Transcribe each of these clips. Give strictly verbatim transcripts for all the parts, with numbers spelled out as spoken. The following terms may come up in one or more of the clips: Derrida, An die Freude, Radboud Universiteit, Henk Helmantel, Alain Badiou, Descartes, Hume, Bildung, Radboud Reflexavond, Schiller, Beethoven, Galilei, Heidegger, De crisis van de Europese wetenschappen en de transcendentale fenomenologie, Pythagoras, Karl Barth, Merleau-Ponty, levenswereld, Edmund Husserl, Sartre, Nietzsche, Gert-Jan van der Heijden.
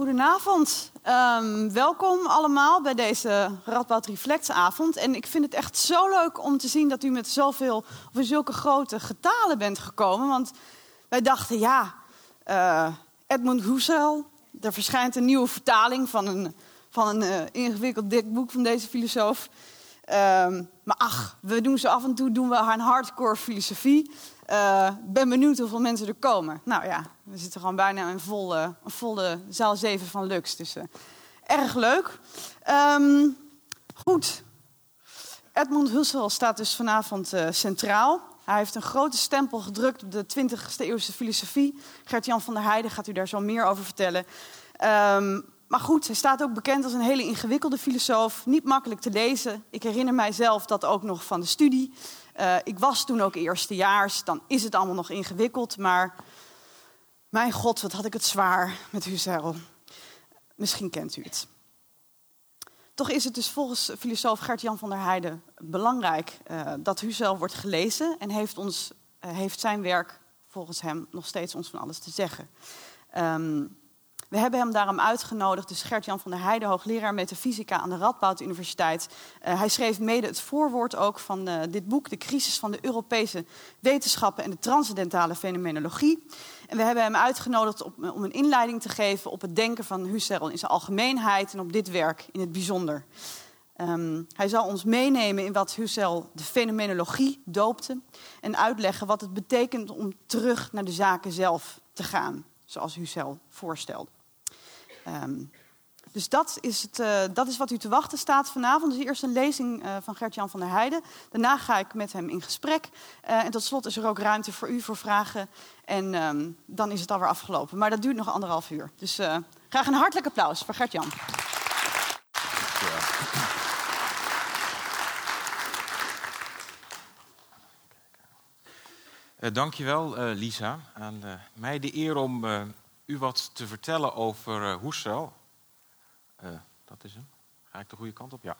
Goedenavond. Um, welkom allemaal bij deze Radboud Reflexavond. En ik vind het echt zo leuk om te zien dat u met zoveel of in zulke grote getalen bent gekomen. Want wij dachten, ja, uh, Edmund Husserl, er verschijnt een nieuwe vertaling van een, van een uh, ingewikkeld dik boek van deze filosoof. Um, maar ach, we doen ze af en toe doen we aan hardcore filosofie. Ik uh, ben benieuwd hoeveel mensen er komen. Nou ja, we zitten gewoon bijna in een volle, volle zaal zeven van Lux. Dus uh, erg leuk. Um, goed. Edmund Husserl staat dus vanavond uh, centraal. Hij heeft een grote stempel gedrukt op de twintigste eeuwse filosofie. Gert-Jan van der Heijden gaat u daar zo meer over vertellen. Um, maar goed, hij staat ook bekend als een hele ingewikkelde filosoof. Niet makkelijk te lezen. Ik herinner mijzelf dat ook nog van de studie. Uh, ik was toen ook eerstejaars, dan is het allemaal nog ingewikkeld. Maar mijn god, wat had ik het zwaar met Husserl. Misschien kent u het. Toch is het dus volgens filosoof Gert-Jan van der Heijden belangrijk uh, dat Husserl wordt gelezen. En heeft, ons, uh, heeft zijn werk volgens hem nog steeds ons van alles te zeggen. Um, We hebben hem daarom uitgenodigd, dus Gert-Jan van der Heijden, hoogleraar metafysica aan de Radboud Universiteit. Uh, hij schreef mede het voorwoord ook van uh, dit boek, De crisis van de Europese wetenschappen en de transcendentale fenomenologie. En we hebben hem uitgenodigd op, om een inleiding te geven op het denken van Husserl in zijn algemeenheid en op dit werk in het bijzonder. Um, hij zal ons meenemen in wat Husserl de fenomenologie doopte en uitleggen wat het betekent om terug naar de zaken zelf te gaan, zoals Husserl voorstelde. Um, dus dat is, het, uh, dat is wat u te wachten staat vanavond. Dus eerst een lezing uh, van Gert-Jan van der Heijden. Daarna ga ik met hem in gesprek. Uh, en tot slot is er ook ruimte voor u voor vragen. En um, dan is het alweer afgelopen. Maar dat duurt nog anderhalf uur. Dus uh, graag een hartelijk applaus voor Gert-Jan. Ja. Uh, dankjewel, uh, Lisa. Aan uh, mij de eer om... Uh... u wat te vertellen over uh, Husserl. Uh, dat is hem. Ga ik de goede kant op? Ja.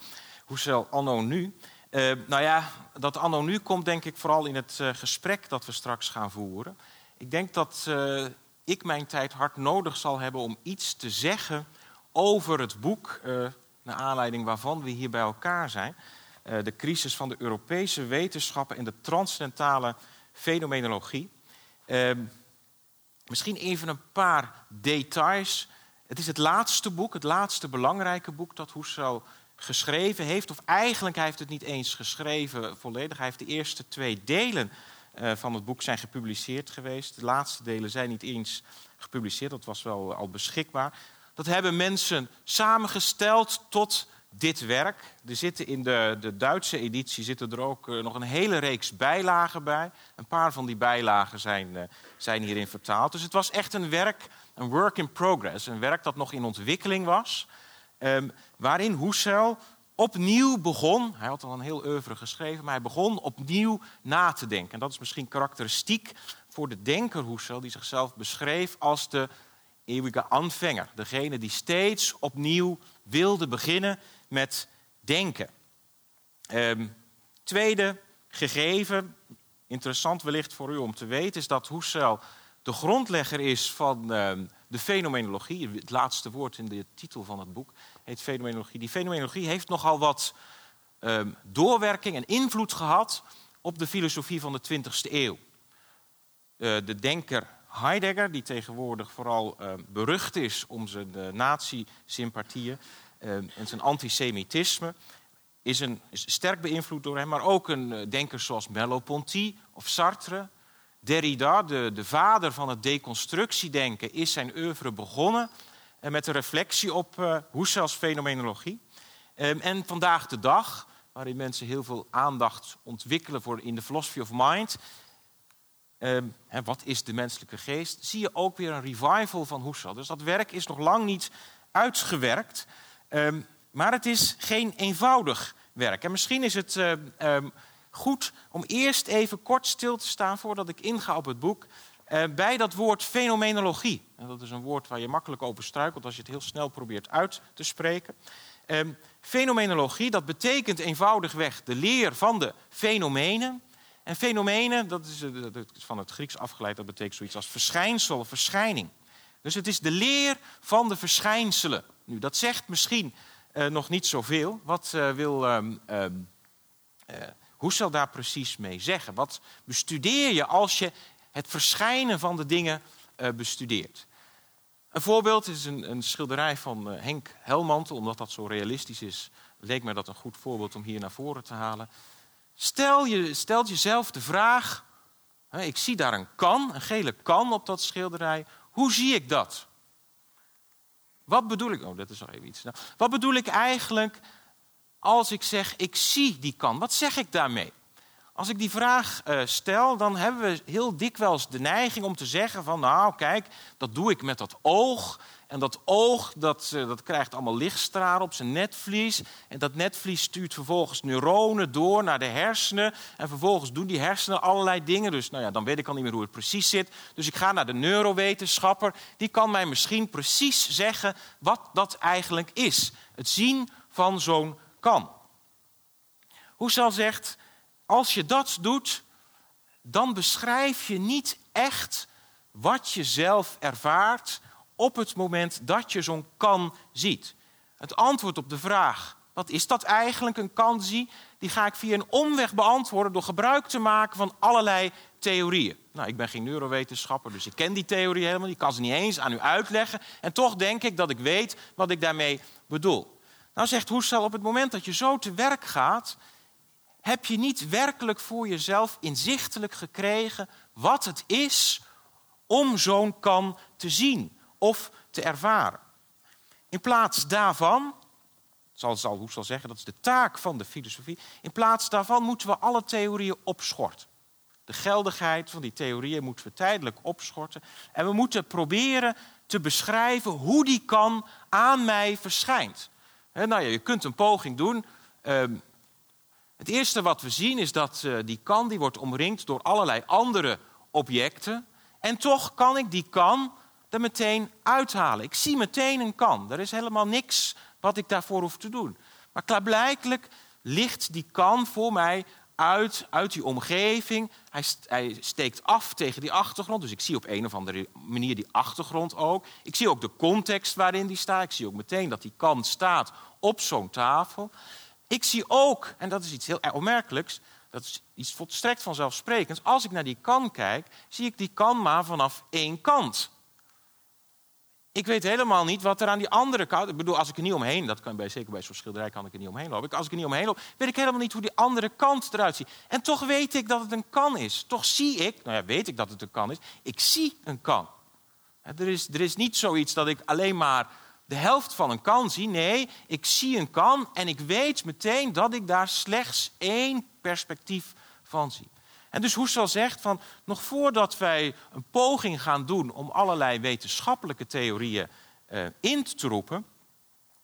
Husserl anno nu. Uh, nou ja, dat anno nu komt denk ik vooral in het uh, gesprek dat we straks gaan voeren. Ik denk dat uh, ik mijn tijd hard nodig zal hebben om iets te zeggen over het boek, uh, naar aanleiding waarvan we hier bij elkaar zijn. Uh, de crisis van de Europese wetenschappen en de transcendentale fenomenologie. Uh, Misschien even een paar details. Het is het laatste boek, het laatste belangrijke boek dat Husserl geschreven heeft. Of eigenlijk, hij heeft het niet eens geschreven volledig. Hij heeft de eerste twee delen uh, van het boek zijn gepubliceerd geweest. De laatste delen zijn niet eens gepubliceerd. Dat was wel uh, al beschikbaar. Dat hebben mensen samengesteld tot dit werk. Er zitten in de, de Duitse editie zitten er ook uh, nog een hele reeks bijlagen bij. Een paar van die bijlagen zijn, uh, zijn hierin vertaald. Dus het was echt een werk, een work in progress. Een werk dat nog in ontwikkeling was. Um, waarin Husserl opnieuw begon. Hij had al een heel oeuvre geschreven. Maar hij begon opnieuw na te denken. En dat is misschien karakteristiek voor de denker Husserl. Die zichzelf beschreef als de eeuwige aanvanger. Degene die steeds opnieuw wilde beginnen met denken. Um, tweede gegeven, interessant wellicht voor u om te weten, is dat Husserl de grondlegger is van um, de fenomenologie. Het laatste woord in de titel van het boek heet fenomenologie. Die fenomenologie heeft nogal wat um, doorwerking en invloed gehad op de filosofie van de twintigste eeuw. Uh, de denker Heidegger, die tegenwoordig vooral uh, berucht is om zijn uh, nazi-sympathieën uh, en zijn antisemitisme, is, een, is sterk beïnvloed door hem. Maar ook een uh, denker zoals Merleau-Ponty of Sartre. Derrida, de, de vader van het deconstructiedenken, is zijn oeuvre begonnen uh, met een reflectie op uh, Husserls fenomenologie. Um, en vandaag de dag, waarin mensen heel veel aandacht ontwikkelen voor in de philosophy of mind, Um, he, wat is de menselijke geest? Zie je ook weer een revival van Husserl. Dus dat werk is nog lang niet uitgewerkt. Um, maar het is geen eenvoudig werk. En misschien is het um, um, goed om eerst even kort stil te staan voordat ik inga op het boek. Uh, bij dat woord fenomenologie. En dat is een woord waar je makkelijk over struikelt als je het heel snel probeert uit te spreken. Um, fenomenologie, dat betekent eenvoudigweg de leer van de fenomenen. En fenomenen, dat is van het Grieks afgeleid, dat betekent zoiets als verschijnsel of verschijning. Dus het is de leer van de verschijnselen. Nu, dat zegt misschien uh, nog niet zoveel. Wat uh, wil um, um, uh, Husserl daar precies mee zeggen? Wat bestudeer je als je het verschijnen van de dingen uh, bestudeert? Een voorbeeld is een, een schilderij van uh, Henk Helmantel. Omdat dat zo realistisch is, leek mij dat een goed voorbeeld om hier naar voren te halen. Stel je, stelt jezelf de vraag, hè, ik zie daar een kan, een gele kan op dat schilderij. Hoe zie ik dat? Wat bedoel ik? Oh, dat is al even iets. Nou, wat bedoel ik eigenlijk als ik zeg, ik zie die kan? Wat zeg ik daarmee? Als ik die vraag uh, stel, dan hebben we heel dikwijls de neiging om te zeggen van, nou kijk, dat doe ik met dat oog. En dat oog, dat, uh, dat krijgt allemaal lichtstralen op zijn netvlies. En dat netvlies stuurt vervolgens neuronen door naar de hersenen. En vervolgens doen die hersenen allerlei dingen. Dus nou ja, dan weet ik al niet meer hoe het precies zit. Dus ik ga naar de neurowetenschapper. Die kan mij misschien precies zeggen wat dat eigenlijk is. Het zien van zo'n kan. Husserl zegt, als je dat doet, dan beschrijf je niet echt wat je zelf ervaart op het moment dat je zo'n kan ziet. Het antwoord op de vraag, wat is dat eigenlijk, een kan zien, die ga ik via een omweg beantwoorden door gebruik te maken van allerlei theorieën. Nou, ik ben geen neurowetenschapper, dus ik ken die theorie helemaal niet. Ik kan ze niet eens aan u uitleggen. En toch denk ik dat ik weet wat ik daarmee bedoel. Nou, zegt Husserl, op het moment dat je zo te werk gaat, heb je niet werkelijk voor jezelf inzichtelijk gekregen wat het is om zo'n kan te zien of te ervaren. In plaats daarvan, zal, zal Husserl zeggen, dat is de taak van de filosofie, in plaats daarvan moeten we alle theorieën opschorten. De geldigheid van die theorieën moeten we tijdelijk opschorten. En we moeten proberen te beschrijven hoe die kan aan mij verschijnt. He, nou ja, je kunt een poging doen. Um, het eerste wat we zien is dat uh, die kan die wordt omringd door allerlei andere objecten. En toch kan ik die kan er meteen uithalen. Ik zie meteen een kan. Er is helemaal niks wat ik daarvoor hoef te doen. Maar klaarblijkelijk ligt die kan voor mij uit, uit die omgeving. Hij, st- hij steekt af tegen die achtergrond. Dus ik zie op een of andere manier die achtergrond ook. Ik zie ook de context waarin die staat. Ik zie ook meteen dat die kan staat op zo'n tafel. Ik zie ook, en dat is iets heel opmerkelijks, dat is iets volstrekt vanzelfsprekends, als ik naar die kan kijk, zie ik die kan maar vanaf één kant. Ik weet helemaal niet wat er aan die andere kant. Ik bedoel, als ik er niet omheen, dat kan bij, zeker bij zo'n schilderij kan ik er niet omheen lopen. Als ik er niet omheen loop, weet ik helemaal niet hoe die andere kant eruit ziet. En toch weet ik dat het een kan is. Toch zie ik, nou ja, weet ik dat het een kan is. Ik zie een kan. Er is, er is niet zoiets dat ik alleen maar de helft van een kan zie. Nee, ik zie een kan en ik weet meteen dat ik daar slechts één perspectief van zie. En dus Husserl zegt, van, nog voordat wij een poging gaan doen om allerlei wetenschappelijke theorieën eh, in te roepen,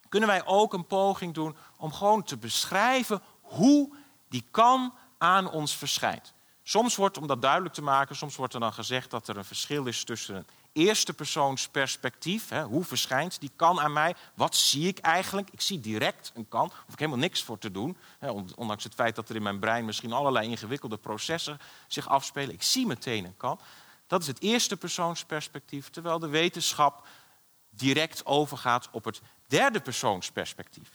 kunnen wij ook een poging doen om gewoon te beschrijven hoe die kan aan ons verschijnt. Soms wordt, om dat duidelijk te maken, soms wordt er dan gezegd dat er een verschil is tussen een eerste persoonsperspectief. Hè, hoe verschijnt die kan aan mij? Wat zie ik eigenlijk? Ik zie direct een kan. Hoef ik helemaal niks voor te doen. Hè, ondanks het feit dat er in mijn brein misschien allerlei ingewikkelde processen zich afspelen. Ik zie meteen een kan. Dat is het eerste persoonsperspectief. Terwijl de wetenschap direct overgaat op het derde persoonsperspectief.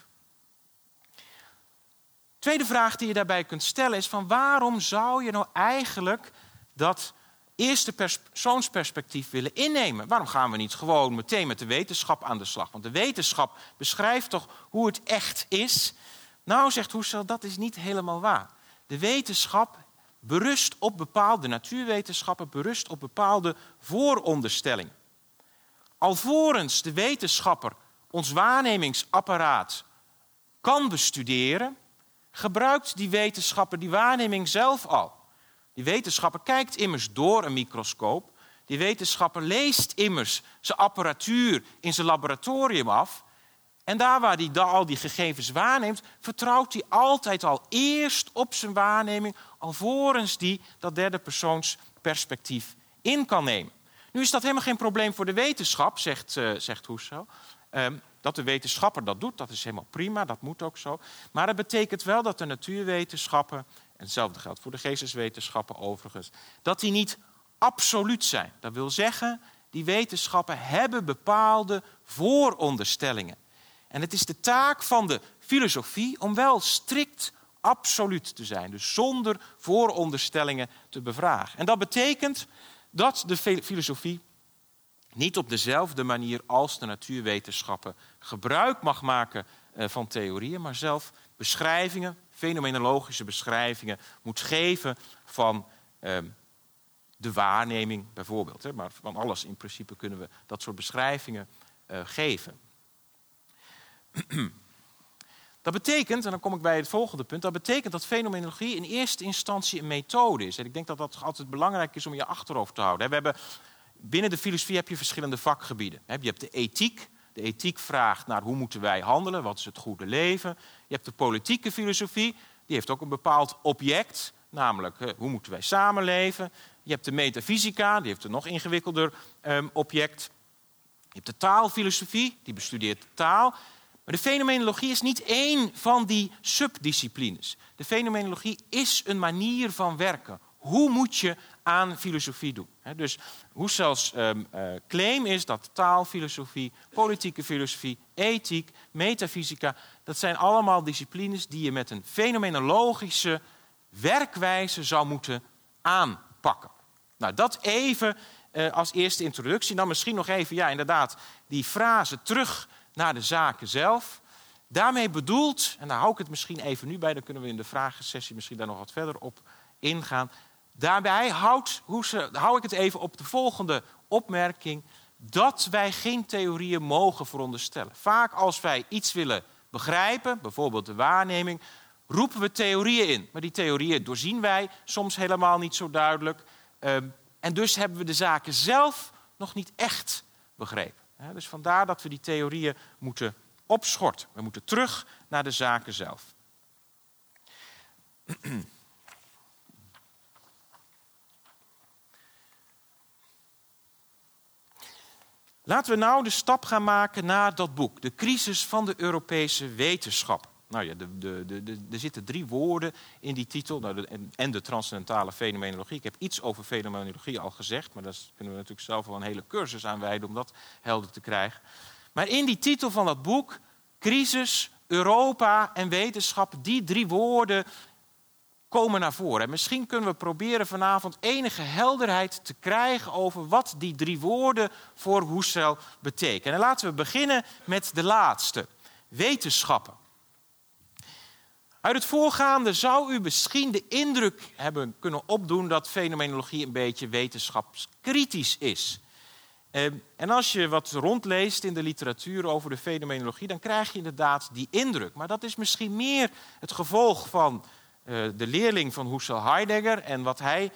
Tweede vraag die je daarbij kunt stellen is van waarom zou je nou eigenlijk dat eerste persoonsperspectief willen innemen? Waarom gaan we niet gewoon meteen met de wetenschap aan de slag? Want de wetenschap beschrijft toch hoe het echt is? Nou, zegt Husserl, dat is niet helemaal waar. De wetenschap berust op bepaalde natuurwetenschappen, berust op bepaalde vooronderstellingen. Alvorens de wetenschapper ons waarnemingsapparaat kan bestuderen, gebruikt die wetenschapper die waarneming zelf al. Die wetenschapper kijkt immers door een microscoop. Die wetenschapper leest immers zijn apparatuur in zijn laboratorium af. En daar waar hij al die gegevens waarneemt, vertrouwt hij altijd al eerst op zijn waarneming, alvorens die dat derde persoonsperspectief in kan nemen. Nu is dat helemaal geen probleem voor de wetenschap, zegt, uh, zegt Husserl. Um, Dat de wetenschapper dat doet, dat is helemaal prima, dat moet ook zo. Maar dat betekent wel dat de natuurwetenschappen, en hetzelfde geldt voor de geesteswetenschappen overigens, dat die niet absoluut zijn. Dat wil zeggen, die wetenschappen hebben bepaalde vooronderstellingen. En het is de taak van de filosofie om wel strikt absoluut te zijn. Dus zonder vooronderstellingen te bevragen. En dat betekent dat de filosofie niet op dezelfde manier als de natuurwetenschappen gebruik mag maken van theorieën, maar zelf beschrijvingen, fenomenologische beschrijvingen moet geven van eh, de waarneming bijvoorbeeld. Hè. Maar van alles in principe kunnen we dat soort beschrijvingen eh, geven. Dat betekent, en dan kom ik bij het volgende punt, dat betekent dat fenomenologie in eerste instantie een methode is. En ik denk dat dat altijd belangrijk is om je achterhoofd te houden. We hebben, binnen de filosofie heb je verschillende vakgebieden. Je hebt de ethiek. De ethiek vraagt naar hoe moeten wij handelen, wat is het goede leven. Je hebt de politieke filosofie, die heeft ook een bepaald object, namelijk hoe moeten wij samenleven. Je hebt de metafysica, die heeft een nog ingewikkelder object. Je hebt de taalfilosofie, die bestudeert de taal. Maar de fenomenologie is niet één van die subdisciplines. De fenomenologie is een manier van werken. Hoe moet je aan filosofie doen? Dus Husserls um, uh, claim is dat taalfilosofie, politieke filosofie, ethiek, metafysica, dat zijn allemaal disciplines die je met een fenomenologische werkwijze zou moeten aanpakken. Nou, dat even uh, als eerste introductie. Dan misschien nog even, ja, inderdaad, die frase terug naar de zaken zelf. Daarmee bedoeld, en daar hou ik het misschien even nu bij, dan kunnen we in de vragensessie misschien daar nog wat verder op ingaan. Daarbij houd, hoe ze, hou ik het even op de volgende opmerking, dat wij geen theorieën mogen veronderstellen. Vaak als wij iets willen begrijpen, bijvoorbeeld de waarneming, roepen we theorieën in. Maar die theorieën doorzien wij soms helemaal niet zo duidelijk. Um, en dus hebben we de zaken zelf nog niet echt begrepen. He, dus vandaar dat we die theorieën moeten opschorten. We moeten terug naar de zaken zelf. Laten we nou de stap gaan maken naar dat boek. De crisis van de Europese wetenschappen. Nou ja, de, de, de, de, er zitten drie woorden in die titel. Nou, de, en, en de transcendentale fenomenologie. Ik heb iets over fenomenologie al gezegd. Maar daar kunnen we natuurlijk zelf wel een hele cursus aan wijden om dat helder te krijgen. Maar in die titel van dat boek, crisis, Europa en wetenschap, die drie woorden komen naar voren. En misschien kunnen we proberen vanavond enige helderheid te krijgen over wat die drie woorden voor Husserl betekenen. En laten we beginnen met de laatste, wetenschappen. Uit het voorgaande zou u misschien de indruk hebben kunnen opdoen dat fenomenologie een beetje wetenschapskritisch is. En als je wat rondleest in de literatuur over de fenomenologie, dan krijg je inderdaad die indruk. Maar dat is misschien meer het gevolg van de leerling van Husserl, Heidegger, en wat hij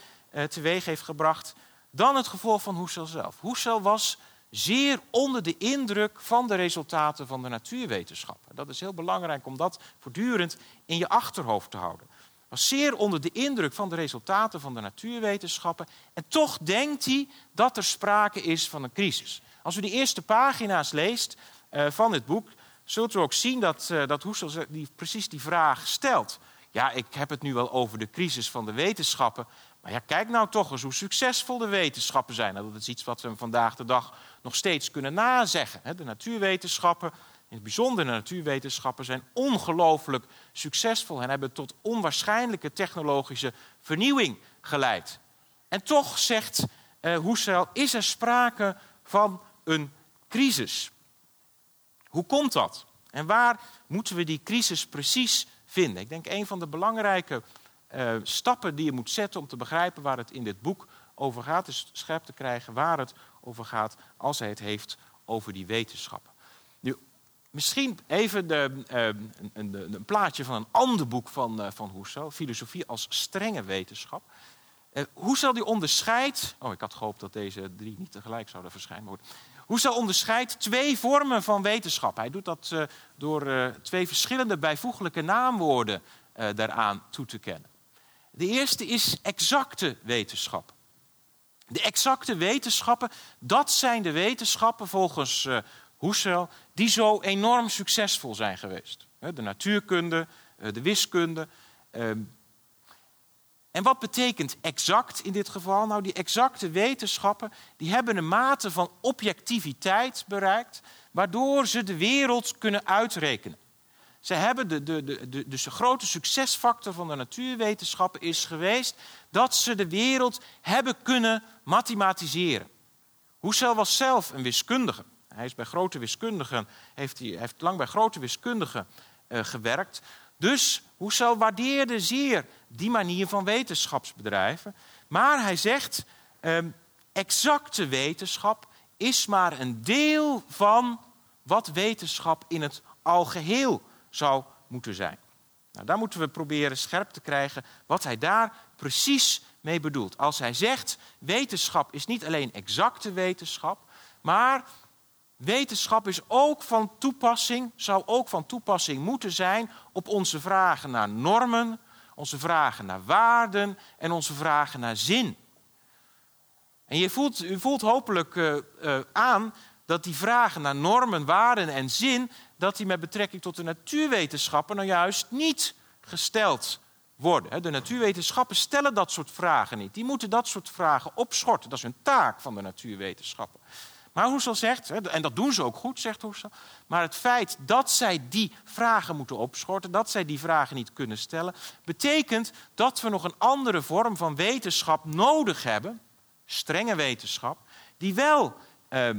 teweeg heeft gebracht, dan het gevolg van Husserl zelf. Husserl was zeer onder de indruk van de resultaten van de natuurwetenschappen. Dat is heel belangrijk om dat voortdurend in je achterhoofd te houden. Was zeer onder de indruk van de resultaten van de natuurwetenschappen. En toch denkt hij dat er sprake is van een crisis. Als u die eerste pagina's leest uh, van het boek, zult u ook zien dat, uh, dat Husserl die, precies die vraag stelt. Ja, ik heb het nu wel over de crisis van de wetenschappen. Maar ja, kijk nou toch eens hoe succesvol de wetenschappen zijn. Nou, dat is iets wat we vandaag de dag nog steeds kunnen nazeggen. De natuurwetenschappen, in het bijzonder de natuurwetenschappen, zijn ongelooflijk succesvol en hebben tot onwaarschijnlijke technologische vernieuwing geleid. En toch, zegt Husserl, is er sprake van een crisis. Hoe komt dat? En waar moeten we die crisis precies vinden? Ik denk een van de belangrijke Uh, stappen die je moet zetten om te begrijpen waar het in dit boek over gaat, is scherp te krijgen waar het over gaat als hij het heeft over die wetenschappen. Nu, misschien even de, uh, een, een, een plaatje van een ander boek van, uh, van Husserl, Filosofie als strenge wetenschap. Uh, Husserl die onderscheidt, oh ik had gehoopt dat deze drie niet tegelijk zouden verschijnen, maar goed. Husserl onderscheidt twee vormen van wetenschap. Hij doet dat uh, door uh, twee verschillende bijvoeglijke naamwoorden uh, daaraan toe te kennen. De eerste is exacte wetenschap. De exacte wetenschappen, dat zijn de wetenschappen volgens uh, Husserl die zo enorm succesvol zijn geweest. De natuurkunde, de wiskunde. Uh, En wat betekent exact in dit geval? Nou, die exacte wetenschappen die hebben een mate van objectiviteit bereikt, waardoor ze de wereld kunnen uitrekenen. Ze hebben de, de, de, de, dus de grote succesfactor van de natuurwetenschappen is geweest dat ze de wereld hebben kunnen mathematiseren. Husserl was zelf een wiskundige. Hij is bij grote wiskundigen, heeft, hij, heeft lang bij grote wiskundigen uh, gewerkt. Dus Husserl waardeerde zeer die manier van wetenschapsbedrijven. Maar hij zegt, eh, exacte wetenschap is maar een deel van wat wetenschap in het algeheel zou moeten zijn. Nou, daar moeten we proberen scherp te krijgen wat hij daar precies mee bedoelt. Als hij zegt, wetenschap is niet alleen exacte wetenschap, maar wetenschap is ook van toepassing, zou ook van toepassing moeten zijn op onze vragen naar normen, onze vragen naar waarden en onze vragen naar zin. En je voelt, u voelt hopelijk uh, uh, aan dat die vragen naar normen, waarden en zin, dat die met betrekking tot de natuurwetenschappen nou juist niet gesteld worden. De natuurwetenschappen stellen dat soort vragen niet. Die moeten dat soort vragen opschorten. Dat is een taak van de natuurwetenschappen. Maar Husserl zegt, en dat doen ze ook goed, zegt Husserl, maar het feit dat zij die vragen moeten opschorten, dat zij die vragen niet kunnen stellen, betekent dat we nog een andere vorm van wetenschap nodig hebben, strenge wetenschap, die wel eh,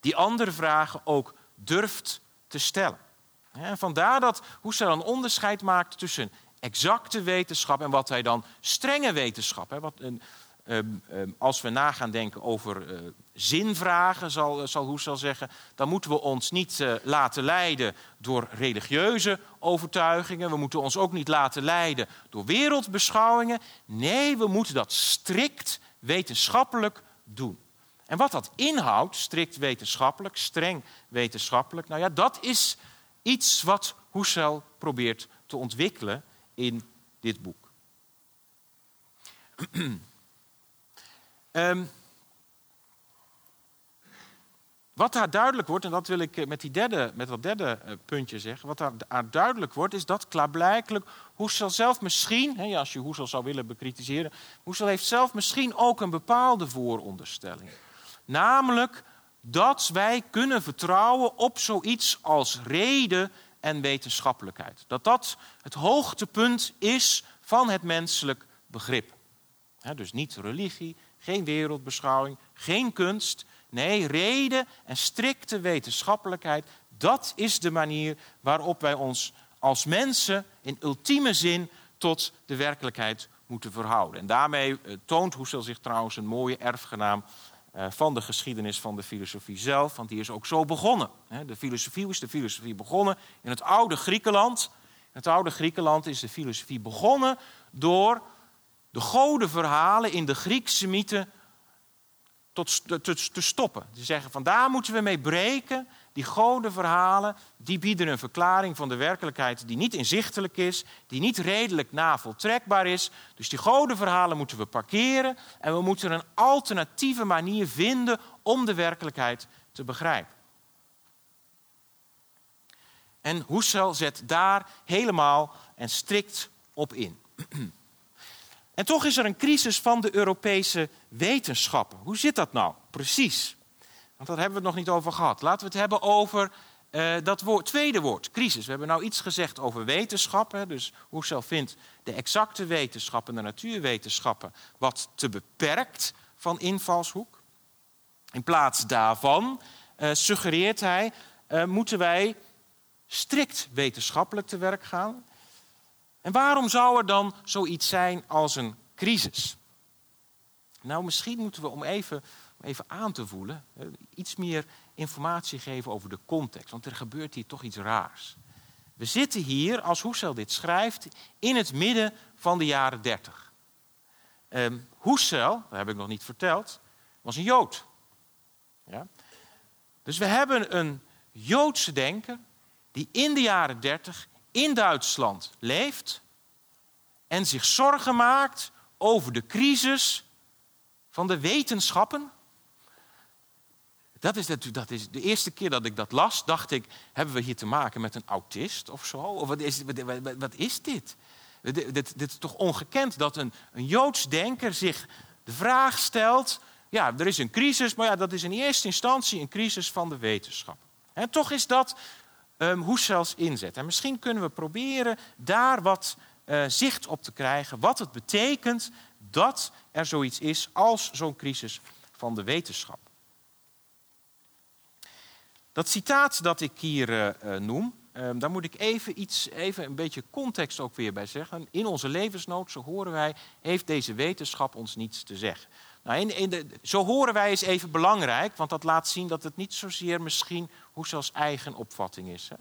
die andere vragen ook durft te stellen. En vandaar dat Husserl een onderscheid maakt tussen exacte wetenschap en wat hij dan strenge wetenschap, hè, wat een... Um, um, als we na gaan denken over uh, zinvragen, zal, zal Husserl zeggen, dan moeten we ons niet uh, laten leiden door religieuze overtuigingen. We moeten ons ook niet laten leiden door wereldbeschouwingen. Nee, we moeten dat strikt wetenschappelijk doen. En wat dat inhoudt, strikt wetenschappelijk, streng wetenschappelijk, nou ja, dat is iets wat Husserl probeert te ontwikkelen in dit boek. Um, wat daar duidelijk wordt, en dat wil ik met, die derde, met dat derde puntje zeggen, wat daar duidelijk wordt is dat klaarblijkelijk Husserl zelf misschien, he, als je Husserl zou willen bekritiseren, Husserl heeft zelf misschien ook een bepaalde vooronderstelling. Namelijk dat wij kunnen vertrouwen op zoiets als reden en wetenschappelijkheid. Dat dat het hoogtepunt is van het menselijk begrip. He, dus niet religie, geen wereldbeschouwing, geen kunst. Nee, reden en strikte wetenschappelijkheid. Dat is de manier waarop wij ons als mensen in ultieme zin tot de werkelijkheid moeten verhouden. En daarmee toont Husserl zich trouwens een mooie erfgenaam van de geschiedenis van de filosofie zelf. Want die is ook zo begonnen. De filosofie is de filosofie begonnen in het oude Griekenland. In het oude Griekenland is de filosofie begonnen door de godenverhalen in de Griekse mythe tot, te, te stoppen. Ze zeggen van daar moeten we mee breken. Die godenverhalen die bieden een verklaring van de werkelijkheid die niet inzichtelijk is, die niet redelijk navoltrekbaar is. Dus die godenverhalen moeten we parkeren en we moeten een alternatieve manier vinden om de werkelijkheid te begrijpen. En Husserl zet daar helemaal en strikt op in. En toch is er een crisis van de Europese wetenschappen. Hoe zit dat nou precies? Want daar hebben we het nog niet over gehad. Laten we het hebben over uh, dat woord, tweede woord, crisis. We hebben nou iets gezegd over wetenschap. Hè, dus Husserl vindt de exacte wetenschappen, de natuurwetenschappen, wat te beperkt van invalshoek. In plaats daarvan, uh, suggereert hij, uh, moeten wij strikt wetenschappelijk te werk gaan. En waarom zou er dan zoiets zijn als een crisis? Nou, misschien moeten we, om even, om even aan te voelen, iets meer informatie geven over de context. Want er gebeurt hier toch iets raars. We zitten hier, als Husserl dit schrijft, in het midden van de jaren dertig. Um, Husserl, dat heb ik nog niet verteld, was een Jood. Ja? Dus we hebben een Joodse denker die in de jaren dertig... in Duitsland leeft en zich zorgen maakt over de crisis van de wetenschappen. Dat is, dat, dat is de eerste keer dat ik dat las, dacht ik, hebben we hier te maken met een autist of zo? Of wat is, wat, wat is dit? Dit, dit, dit is toch ongekend dat een, een Joods denker zich de vraag stelt... ja, er is een crisis, maar ja, dat is in eerste instantie een crisis van de wetenschap. En toch is dat um, Husserls inzet. En misschien kunnen we proberen daar wat uh, zicht op te krijgen... wat het betekent dat er zoiets is als zo'n crisis van de wetenschap. Dat citaat dat ik hier uh, noem... Um, daar moet ik even iets, even een beetje context ook weer bij zeggen. In onze levensnood, zo horen wij, heeft deze wetenschap ons niets te zeggen. Nou, in, in de, zo horen wij is even belangrijk, want dat laat zien dat het niet zozeer misschien Husserls eigen opvatting is. Hè.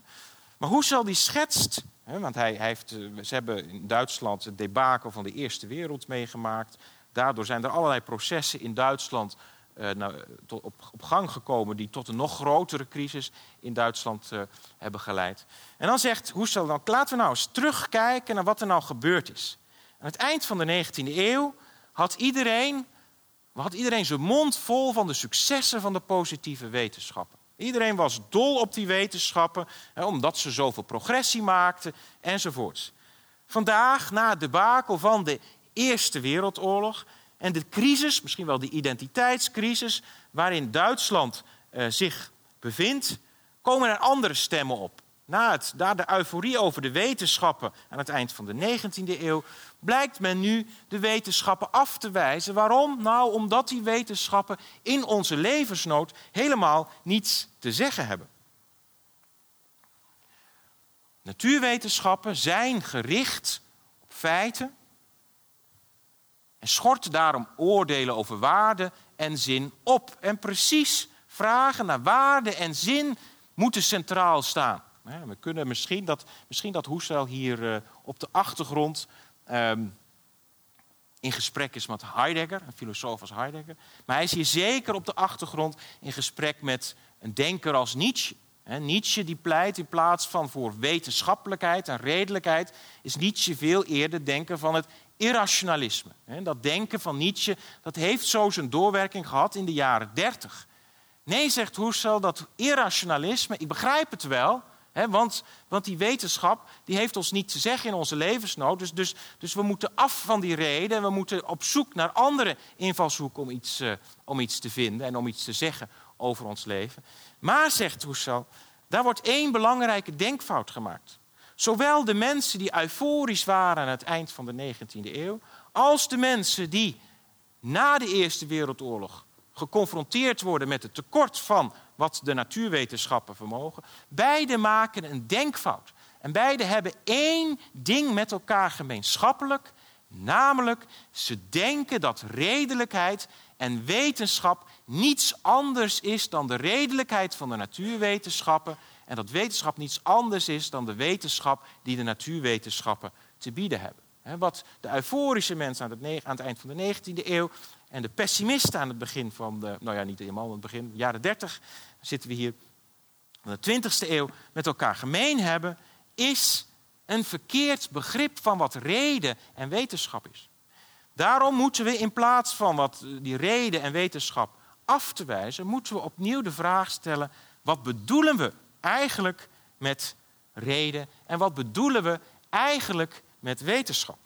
Maar Husserl die schetst, hè, want hij, hij heeft, ze hebben in Duitsland het debakel van de Eerste Wereld meegemaakt. Daardoor zijn er allerlei processen in Duitsland Uh, nou, tot op, op gang gekomen... die tot een nog grotere crisis in Duitsland uh, hebben geleid. En dan zegt Husserl, nou, laten we nou eens terugkijken... naar wat er nou gebeurd is. Aan het eind van de negentiende eeuw had iedereen... had iedereen zijn mond vol van de successen van de positieve wetenschappen. Iedereen was dol op die wetenschappen... Hè, omdat ze zoveel progressie maakten, enzovoorts. Vandaag, na het debakel van de Eerste Wereldoorlog... en de crisis, misschien wel de identiteitscrisis... waarin Duitsland eh, zich bevindt, komen er andere stemmen op. Na, het, na de euforie over de wetenschappen aan het eind van de negentiende eeuw... blijkt men nu de wetenschappen af te wijzen. Waarom? Nou, omdat die wetenschappen in onze levensnood... helemaal niets te zeggen hebben. Natuurwetenschappen zijn gericht op feiten... en schort daarom oordelen over waarde en zin op. En precies vragen naar waarde en zin moeten centraal staan. We kunnen misschien dat, misschien dat Husserl hier uh, op de achtergrond um, in gesprek is met Heidegger, een filosoof als Heidegger. Maar hij is hier zeker op de achtergrond in gesprek met een denker als Nietzsche. He, Nietzsche die pleit in plaats van voor wetenschappelijkheid en redelijkheid... is Nietzsche veel eerder denker van het... irrationalisme. Dat denken van Nietzsche, dat heeft zo zijn doorwerking gehad in de jaren dertig. Nee, zegt Husserl, dat irrationalisme, ik begrijp het wel... Hè, want, want die wetenschap die heeft ons niet te zeggen in onze levensnood. Dus, dus, dus we moeten af van die reden... en we moeten op zoek naar andere invalshoeken om iets, uh, om iets te vinden... en om iets te zeggen over ons leven. Maar, zegt Husserl, daar wordt één belangrijke denkfout gemaakt... Zowel de mensen die euforisch waren aan het eind van de negentiende eeuw... als de mensen die na de Eerste Wereldoorlog geconfronteerd worden... met het tekort van wat de natuurwetenschappen vermogen... beide maken een denkfout. En beide hebben één ding met elkaar gemeenschappelijk. Namelijk, ze denken dat redelijkheid en wetenschap... niets anders is dan de redelijkheid van de natuurwetenschappen... en dat wetenschap niets anders is dan de wetenschap die de natuurwetenschappen te bieden hebben. Wat de euforische mensen aan het, aan het eind van de negentiende eeuw... en de pessimisten aan het begin van de... nou ja, niet helemaal aan het begin, jaren dertig... zitten we hier van de twintigste eeuw met elkaar gemeen hebben... is een verkeerd begrip van wat reden en wetenschap is. Daarom moeten we in plaats van wat die reden en wetenschap af te wijzen... moeten we opnieuw de vraag stellen, wat bedoelen we... eigenlijk met reden. En wat bedoelen we eigenlijk met wetenschap?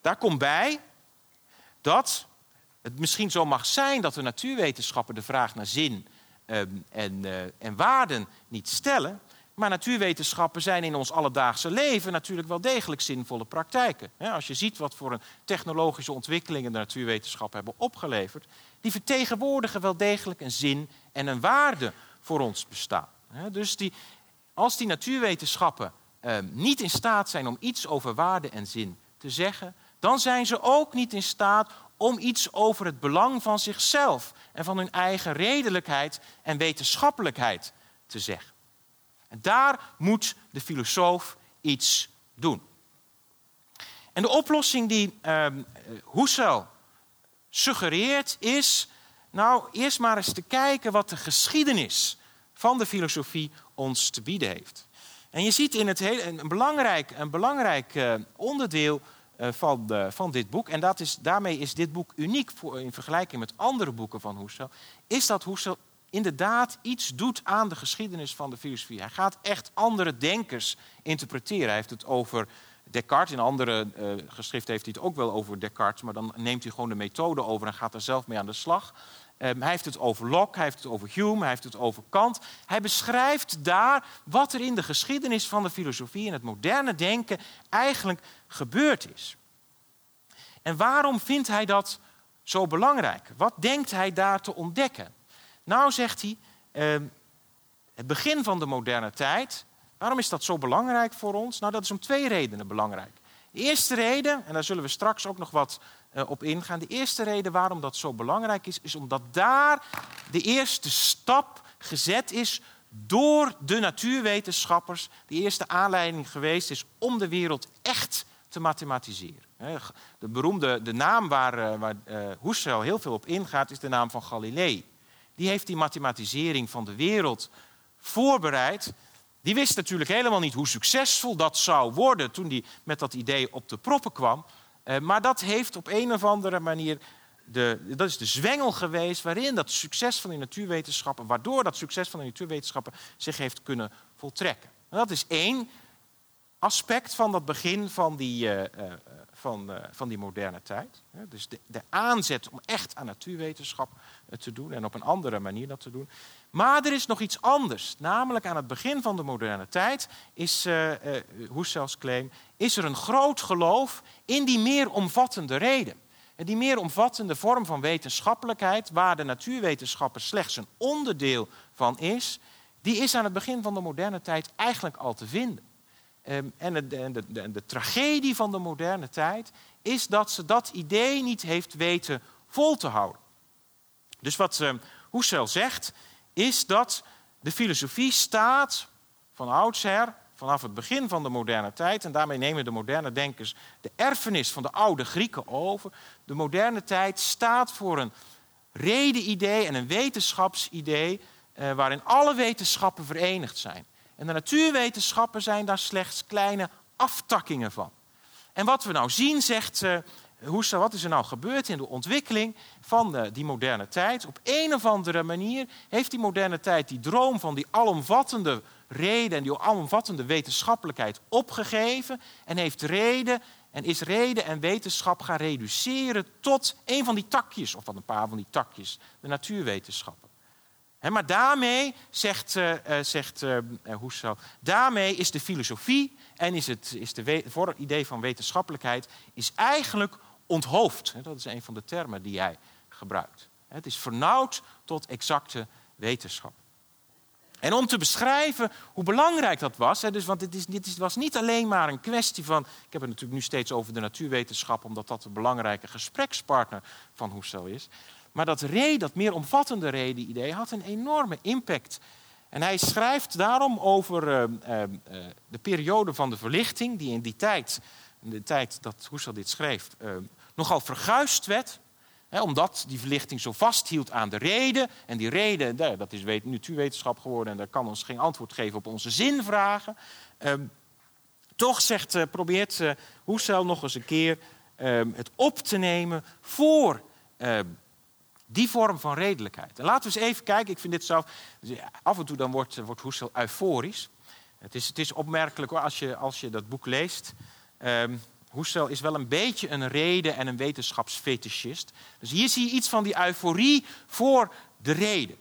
Daar komt bij dat het misschien zo mag zijn... dat de natuurwetenschappen de vraag naar zin um, en, uh, en waarden niet stellen. Maar natuurwetenschappen zijn in ons alledaagse leven... natuurlijk wel degelijk zinvolle praktijken. Als je ziet wat voor een technologische ontwikkelingen... de natuurwetenschappen hebben opgeleverd... die vertegenwoordigen wel degelijk een zin en een waarde... voor ons bestaan. Dus die, als die natuurwetenschappen eh, niet in staat zijn om iets over waarde en zin te zeggen... dan zijn ze ook niet in staat om iets over het belang van zichzelf... en van hun eigen redelijkheid en wetenschappelijkheid te zeggen. En daar moet de filosoof iets doen. En de oplossing die eh, Husserl suggereert is... nou, eerst maar eens te kijken wat de geschiedenis van de filosofie ons te bieden heeft. En je ziet in het hele, een belangrijk, een belangrijk uh, onderdeel uh, van, uh, van dit boek... en dat is, daarmee is dit boek uniek voor, in vergelijking met andere boeken van Husserl... is dat Husserl inderdaad iets doet aan de geschiedenis van de filosofie. Hij gaat echt andere denkers interpreteren. Hij heeft het over Descartes, in andere uh, geschriften heeft hij het ook wel over Descartes, maar dan neemt hij gewoon de methode over en gaat er zelf mee aan de slag. Um, hij heeft het over Locke, hij heeft het over Hume, hij heeft het over Kant. Hij beschrijft daar wat er in de geschiedenis van de filosofie en het moderne denken eigenlijk gebeurd is. En waarom vindt hij dat zo belangrijk? Wat denkt hij daar te ontdekken? Nou, zegt hij, um, het begin van de moderne tijd. Waarom is dat zo belangrijk voor ons? Nou, dat is om twee redenen belangrijk. De eerste reden, en daar zullen we straks ook nog wat uh, op ingaan. De eerste reden waarom dat zo belangrijk is, is omdat daar de eerste stap gezet is door de natuurwetenschappers. De eerste aanleiding geweest is om de wereld echt te mathematiseren. De beroemde de naam waar, uh, waar uh, Husserl heel veel op ingaat, is de naam van Galilei. Die heeft die mathematisering van de wereld voorbereid. Die wist natuurlijk helemaal niet hoe succesvol dat zou worden toen hij met dat idee op de proppen kwam. Uh, maar dat heeft op een of andere manier, de, dat is de zwengel geweest waarin dat succes van de natuurwetenschappen, waardoor dat succes van de natuurwetenschappen zich heeft kunnen voltrekken. En dat is één aspect van dat begin van die, uh, uh, van, uh, van die moderne tijd. Dus de, de aanzet om echt aan natuurwetenschap uh, te doen en op een andere manier dat te doen. Maar er is nog iets anders. Namelijk aan het begin van de moderne tijd is, uh, uh, Husserls claim, is er een groot geloof in die meer omvattende reden. En die meer omvattende vorm van wetenschappelijkheid, waar de natuurwetenschapper slechts een onderdeel van is, die is aan het begin van de moderne tijd eigenlijk al te vinden. Um, en de, de, de, de, de tragedie van de moderne tijd is dat ze dat idee niet heeft weten vol te houden. Dus wat um, Husserl zegt, is dat de filosofie staat van oudsher, vanaf het begin van de moderne tijd, en daarmee nemen de moderne denkers de erfenis van de oude Grieken over. De moderne tijd staat voor een redenidee en een wetenschapsidee, eh, waarin alle wetenschappen verenigd zijn. En de natuurwetenschappen zijn daar slechts kleine aftakkingen van. En wat we nou zien, zegt eh, Husserl, wat is er nou gebeurd in de ontwikkeling van de, die moderne tijd? Op een of andere manier heeft die moderne tijd die droom van die alomvattende reden en die alomvattende wetenschappelijkheid opgegeven. En heeft reden en is reden en wetenschap gaan reduceren tot een van die takjes, of van een paar van die takjes, de natuurwetenschappen. He, maar daarmee, zegt, uh, zegt uh, Husserl, daarmee is de filosofie en is het is de we- voor het idee van wetenschappelijkheid is eigenlijk onthoofd. Dat is een van de termen die hij gebruikt. Het is vernauwd tot exacte wetenschap. En om te beschrijven hoe belangrijk dat was, hè, dus, want dit, is, dit was niet alleen maar een kwestie van, ik heb het natuurlijk nu steeds over de natuurwetenschap, omdat dat een belangrijke gesprekspartner van Husserl is, maar dat reden, dat meer omvattende reden-idee had een enorme impact. En hij schrijft daarom over uh, uh, uh, de periode van de verlichting, die in die tijd, in de tijd dat Husserl dit schreef, uh, nogal verguisd werd. Hè, omdat die verlichting zo vasthield aan de reden. En die reden, nou, dat is wet- natuurwetenschap geworden en dat kan ons geen antwoord geven op onze zinvragen. Uh, toch zegt, uh, probeert uh, Husserl nog eens een keer uh, het op te nemen voor Uh, Die vorm van redelijkheid. En laten we eens even kijken. Ik vind dit zelf. Af en toe dan wordt, wordt Husserl euforisch. Het is, het is opmerkelijk hoor, als je, als je dat boek leest. Um, Husserl is wel een beetje een reden- en een wetenschapsfetischist. Dus hier zie je iets van die euforie voor de reden.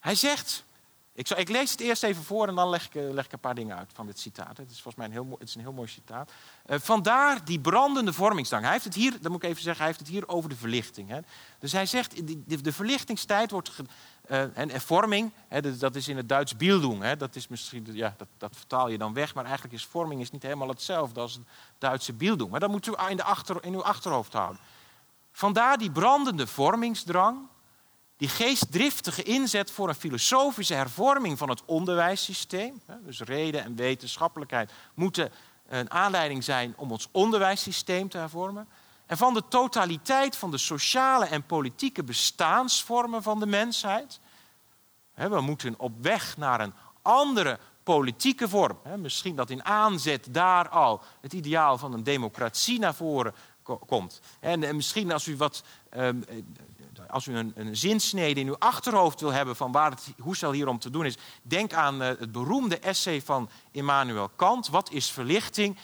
Hij zegt. Ik, zal, ik lees het eerst even voor en dan leg ik, leg ik een paar dingen uit van dit citaat. Het is volgens mij een heel, het is een heel mooi citaat. Uh, vandaar die brandende vormingsdrang. Hij heeft het hier, dat moet ik even zeggen, hij heeft het hier over de verlichting. Hè. Dus hij zegt, de, de verlichtingstijd wordt ge, uh, en, en vorming, hè, dat is in het Duits Bildung. Hè, dat is misschien, ja, dat, dat vertaal je dan weg, maar eigenlijk is vorming is niet helemaal hetzelfde als het Duitse Bildung. Maar dat moet u in, de achter, in uw achterhoofd houden. Vandaar die brandende vormingsdrang. Die geestdriftige inzet voor een filosofische hervorming van het onderwijssysteem. Dus reden en wetenschappelijkheid moeten een aanleiding zijn om ons onderwijssysteem te hervormen. En van de totaliteit van de sociale en politieke bestaansvormen van de mensheid. We moeten op weg naar een andere politieke vorm. Misschien dat in aanzet daar al het ideaal van een democratie naar voren komt. En misschien als u wat... Um, als u een, een zinsnede in uw achterhoofd wil hebben van waar het Husserl hier om te doen is, denk aan uh, het beroemde essay van Immanuel Kant, Wat is verlichting?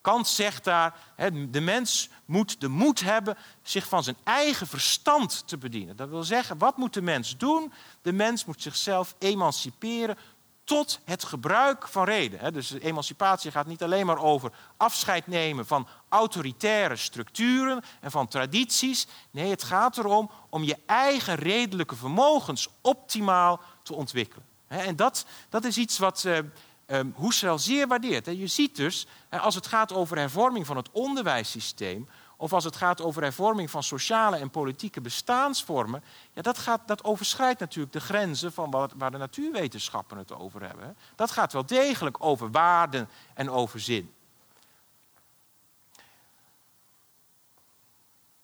Kant zegt daar, he, de mens moet de moed hebben zich van zijn eigen verstand te bedienen. Dat wil zeggen, wat moet de mens doen? De mens moet zichzelf emanciperen tot het gebruik van reden. He, dus emancipatie gaat niet alleen maar over afscheid nemen van autoritaire structuren en van tradities. Nee, het gaat erom om je eigen redelijke vermogens optimaal te ontwikkelen. He, en dat, dat is iets wat... Uh, Um, Husserl zeer waardeert. Je ziet dus, als het gaat over hervorming van het onderwijssysteem, of als het gaat over hervorming van sociale en politieke bestaansvormen, ja, dat, gaat, dat overschrijdt natuurlijk de grenzen van wat, waar de natuurwetenschappen het over hebben. Dat gaat wel degelijk over waarden en over zin.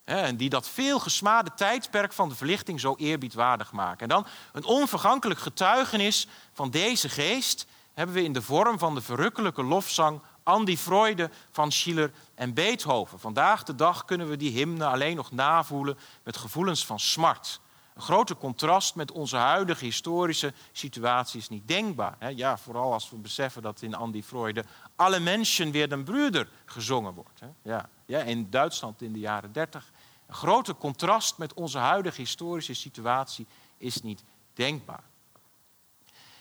En die dat veel gesmade tijdperk van de verlichting zo eerbiedwaardig maken. En dan een onvergankelijk getuigenis van deze geest hebben we in de vorm van de verrukkelijke lofzang An die Freude van Schiller en Beethoven. Vandaag de dag kunnen we die hymne alleen nog navoelen met gevoelens van smart. Een grote contrast met onze huidige historische situatie is niet denkbaar. Ja, vooral als we beseffen dat in An die Freude alle mensen weer den Brüder gezongen wordt. Ja, in Duitsland in de jaren dertig. Een grote contrast met onze huidige historische situatie is niet denkbaar.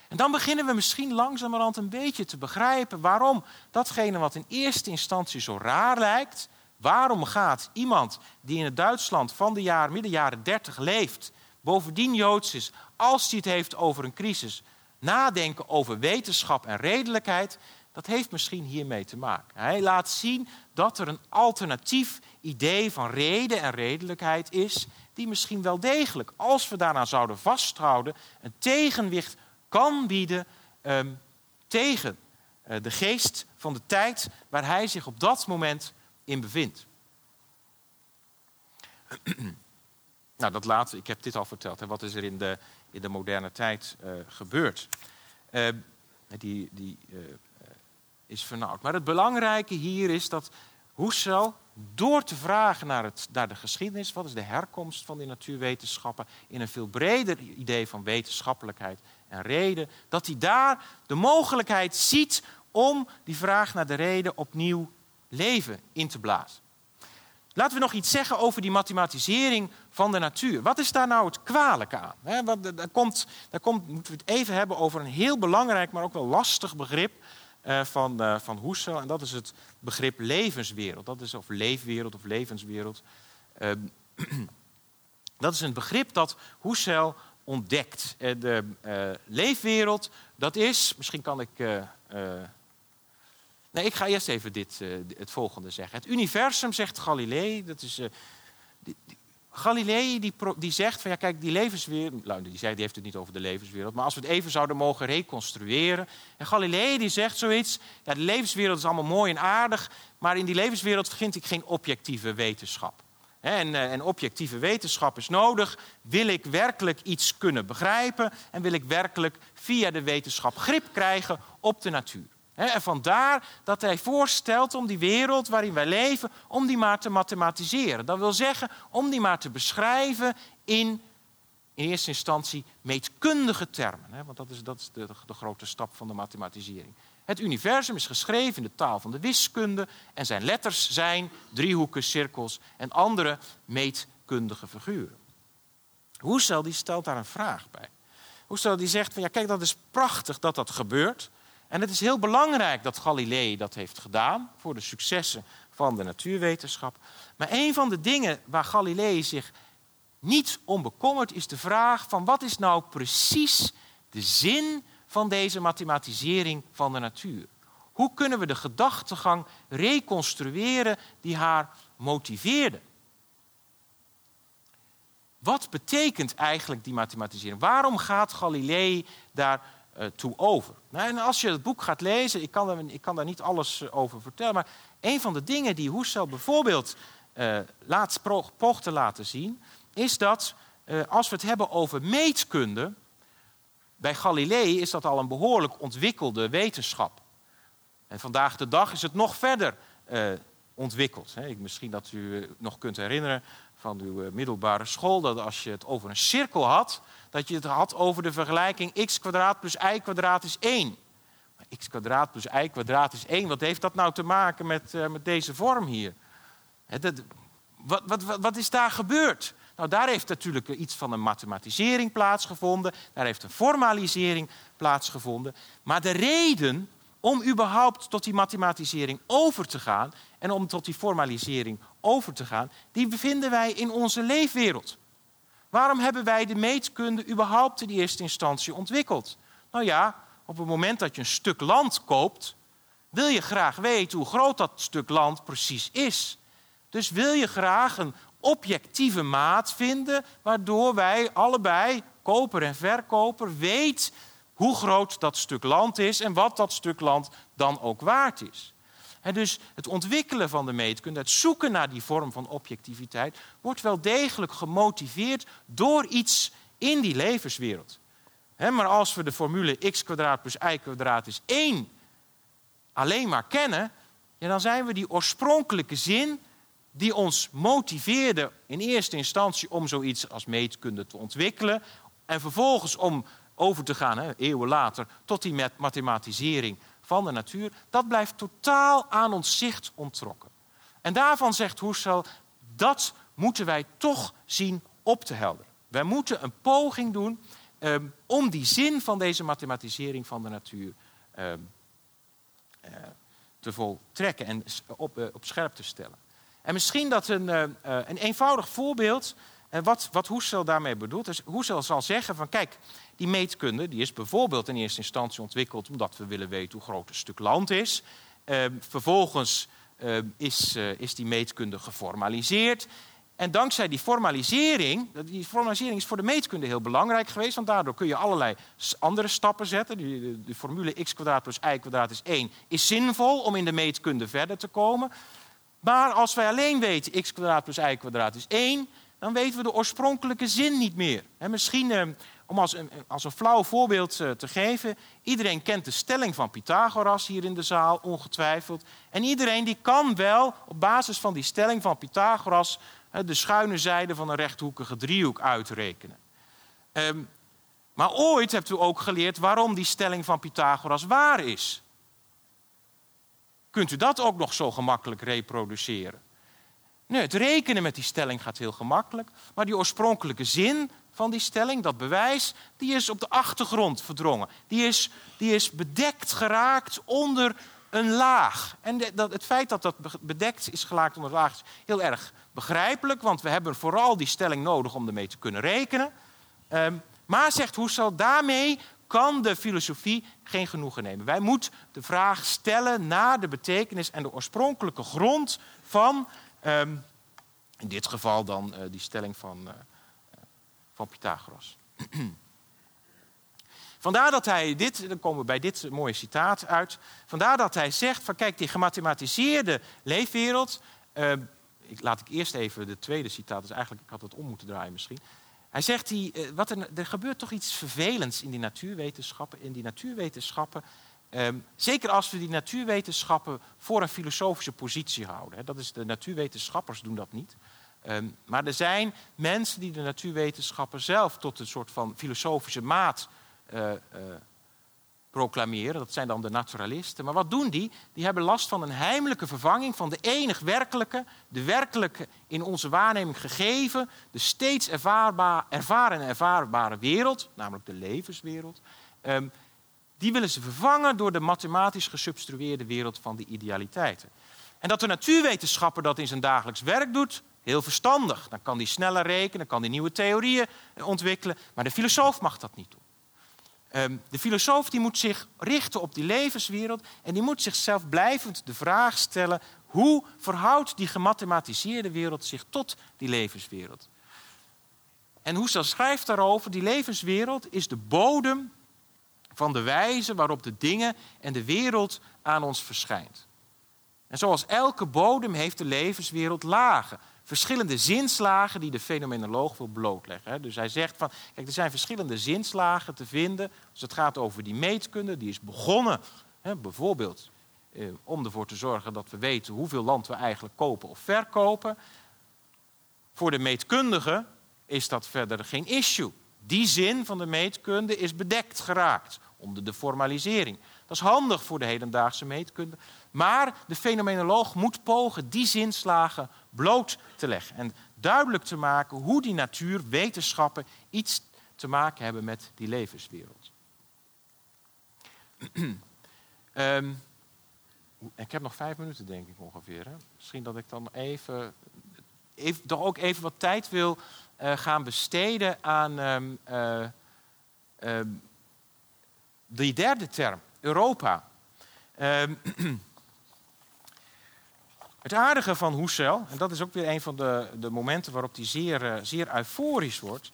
En dan beginnen we misschien langzamerhand een beetje te begrijpen waarom datgene wat in eerste instantie zo raar lijkt, waarom gaat iemand die in het Duitsland van de jaren, midden jaren dertig leeft, bovendien Joods is, als hij het heeft over een crisis, nadenken over wetenschap en redelijkheid, dat heeft misschien hiermee te maken. Hij laat zien dat er een alternatief idee van reden en redelijkheid is, die misschien wel degelijk, als we daaraan zouden vasthouden, een tegenwicht kan bieden eh, tegen eh, de geest van de tijd waar hij zich op dat moment in bevindt. Nou, dat laatste, ik heb dit al verteld. Hè, wat is er in de, in de moderne tijd eh, gebeurd? Eh, die die eh, is vernauwd. Maar het belangrijke hier is dat Husserl, door te vragen naar, het, naar de geschiedenis, wat is de herkomst van die natuurwetenschappen, in een veel breder idee van wetenschappelijkheid en reden, dat hij daar de mogelijkheid ziet om die vraag naar de reden opnieuw leven in te blazen. Laten we nog iets zeggen over die mathematisering van de natuur. Wat is daar nou het kwalijke aan? He, wat, daar komt, daar komt, moeten we het even hebben over een heel belangrijk, maar ook wel lastig begrip uh, van, uh, van Husserl. En dat is het begrip levenswereld. Dat is of leefwereld of levenswereld. Uh, dat is een begrip dat Husserl ontdekt. De uh, leefwereld, dat is... Misschien kan ik... Uh, uh, nee, ik ga eerst even dit, uh, het volgende zeggen. Het universum, zegt Galilei, dat is... Uh, die, die, Galilei die, pro, die zegt van ja, kijk, die levenswereld... Nou, die, zei, die heeft het niet over de levenswereld, maar als we het even zouden mogen reconstrueren. En Galilei die zegt zoiets, ja, de levenswereld is allemaal mooi en aardig, maar in die levenswereld vind ik geen objectieve wetenschap. En, en objectieve wetenschap is nodig. Wil ik werkelijk iets kunnen begrijpen? En wil ik werkelijk via de wetenschap grip krijgen op de natuur? En vandaar dat hij voorstelt om die wereld waarin wij leven, om die maar te mathematiseren. Dat wil zeggen, om die maar te beschrijven in, in eerste instantie, meetkundige termen. Want dat is, dat is de, de grote stap van de mathematisering. Het universum is geschreven in de taal van de wiskunde en zijn letters zijn driehoeken, cirkels en andere meetkundige figuren. Husserl die stelt daar een vraag bij. Husserl die zegt van ja, kijk, dat is prachtig dat dat gebeurt. En het is heel belangrijk dat Galilei dat heeft gedaan voor de successen van de natuurwetenschap. Maar een van de dingen waar Galilei zich niet om bekommert is de vraag van wat is nou precies de zin van deze mathematisering van de natuur? Hoe kunnen we de gedachtegang reconstrueren die haar motiveerde? Wat betekent eigenlijk die mathematisering? Waarom gaat Galilei daartoe over? Nou, en als je het boek gaat lezen, ik kan, er, ik kan daar niet alles over vertellen, maar een van de dingen die Husserl bijvoorbeeld eh, laat, poogt te laten zien, is dat eh, als we het hebben over meetkunde, bij Galilei is dat al een behoorlijk ontwikkelde wetenschap. En vandaag de dag is het nog verder eh, ontwikkeld. He, misschien dat u nog kunt herinneren van uw middelbare school, dat als je het over een cirkel had, dat je het had over de vergelijking x kwadraat plus y kwadraat is één. Maar x kwadraat plus y kwadraat is één. Wat heeft dat nou te maken met, uh, met deze vorm hier? He, dat, wat, wat, wat, wat is daar gebeurd? Nou, daar heeft natuurlijk iets van een mathematisering plaatsgevonden. Daar heeft een formalisering plaatsgevonden. Maar de reden om überhaupt tot die mathematisering over te gaan en om tot die formalisering over te gaan, die bevinden wij in onze leefwereld. Waarom hebben wij de meetkunde überhaupt in eerste instantie ontwikkeld? Nou ja, op het moment dat je een stuk land koopt, wil je graag weten hoe groot dat stuk land precies is. Dus wil je graag een objectieve maat vinden, waardoor wij allebei, koper en verkoper, weet hoe groot dat stuk land is en wat dat stuk land dan ook waard is. En dus het ontwikkelen van de meetkunde, het zoeken naar die vorm van objectiviteit, wordt wel degelijk gemotiveerd door iets in die levenswereld. He, maar als we de formule x kwadraat plus y kwadraat is één alleen maar kennen, ja, dan zijn we die oorspronkelijke zin die ons motiveerde in eerste instantie om zoiets als meetkunde te ontwikkelen en vervolgens om over te gaan, he, eeuwen later, tot die met mathematisering van de natuur, dat blijft totaal aan ons zicht onttrokken. En daarvan zegt Husserl, dat moeten wij toch zien op te helderen. Wij moeten een poging doen um, om die zin van deze mathematisering van de natuur um, uh, te voltrekken en op, uh, op scherp te stellen. En misschien dat een, uh, uh, een eenvoudig voorbeeld, uh, wat, wat Husserl daarmee bedoelt, is Husserl zal zeggen van kijk, die meetkunde die is bijvoorbeeld in eerste instantie ontwikkeld omdat we willen weten hoe groot een stuk land is. Uh, vervolgens uh, is, uh, is die meetkunde geformaliseerd. En dankzij die formalisering, die formalisering is voor de meetkunde heel belangrijk geweest, want daardoor kun je allerlei andere stappen zetten. De, de, de formule x kwadraat plus y kwadraat is één is zinvol om in de meetkunde verder te komen. Maar als wij alleen weten x kwadraat plus y kwadraat is één, dan weten we de oorspronkelijke zin niet meer. He, misschien uh, om als een, als een flauw voorbeeld uh, te geven, iedereen kent de stelling van Pythagoras hier in de zaal, ongetwijfeld. En iedereen die kan wel op basis van die stelling van Pythagoras uh, de schuine zijde van een rechthoekige driehoek uitrekenen. Um, maar ooit hebt u ook geleerd waarom die stelling van Pythagoras waar is. Kunt u dat ook nog zo gemakkelijk reproduceren? Nee, het rekenen met die stelling gaat heel gemakkelijk. Maar die oorspronkelijke zin van die stelling, dat bewijs, die is op de achtergrond verdrongen. Die is, die is bedekt geraakt onder een laag. En de, dat, het feit dat dat bedekt is geraakt onder een laag is heel erg begrijpelijk. Want we hebben vooral die stelling nodig om ermee te kunnen rekenen. Um, maar, zegt Husserl, daarmee kan de filosofie geen genoegen nemen. Wij moeten de vraag stellen naar de betekenis en de oorspronkelijke grond van, Um, in dit geval dan uh, die stelling van, uh, van Pythagoras. Vandaar dat hij dit, dan komen we bij dit mooie citaat uit. Vandaar dat hij zegt van kijk, die gemathematiseerde leefwereld. Uh, ik, laat ik eerst even de tweede citaat, dus eigenlijk ik had het om moeten draaien misschien. Hij zegt, die, uh, wat er, er gebeurt toch iets vervelends in die natuurwetenschappen. In die natuurwetenschappen. Um, zeker als we die natuurwetenschappen voor een filosofische positie houden. Hè. Dat is, de natuurwetenschappers doen dat niet. Um, maar er zijn mensen die de natuurwetenschappen zelf tot een soort van filosofische maat uh, uh, proclameren. Dat zijn dan de naturalisten. Maar wat doen die? Die hebben last van een heimelijke vervanging van de enig werkelijke, de werkelijke in onze waarneming gegeven, de steeds ervaarbaar, ervaren en ervaarbare wereld, namelijk de levenswereld. Um, Die willen ze vervangen door de mathematisch gesubstrueerde wereld van de idealiteiten. En dat de natuurwetenschapper dat in zijn dagelijks werk doet, heel verstandig. Dan kan hij sneller rekenen, kan hij nieuwe theorieën ontwikkelen. Maar de filosoof mag dat niet doen. Um, de filosoof die moet zich richten op die levenswereld en die moet zichzelf blijvend de vraag stellen, hoe verhoudt die gemathematiseerde wereld zich tot die levenswereld? En Husserl schrijft daarover, die levenswereld is de bodem van de wijze waarop de dingen en de wereld aan ons verschijnt. En zoals elke bodem heeft de levenswereld lagen. Verschillende zinslagen die de fenomenoloog wil blootleggen. Dus hij zegt van, kijk, er zijn verschillende zinslagen te vinden. Dus het gaat over die meetkunde, die is begonnen. Hè, bijvoorbeeld eh, om ervoor te zorgen dat we weten hoeveel land we eigenlijk kopen of verkopen. Voor de meetkundige is dat verder geen issue. Die zin van de meetkunde is bedekt geraakt onder de formalisering. Dat is handig voor de hedendaagse meetkunde. Maar de fenomenoloog moet pogen die zinslagen bloot te leggen. En duidelijk te maken hoe die natuurwetenschappen iets te maken hebben met die levenswereld. um, ik heb nog vijf minuten, denk ik ongeveer. Hè? Misschien dat ik dan even, even, toch ook even wat tijd wil uh, gaan besteden aan um, uh, uh, die derde term, Europa. Um, Het aardige van Husserl, en dat is ook weer een van de, de momenten waarop hij zeer, zeer euforisch wordt,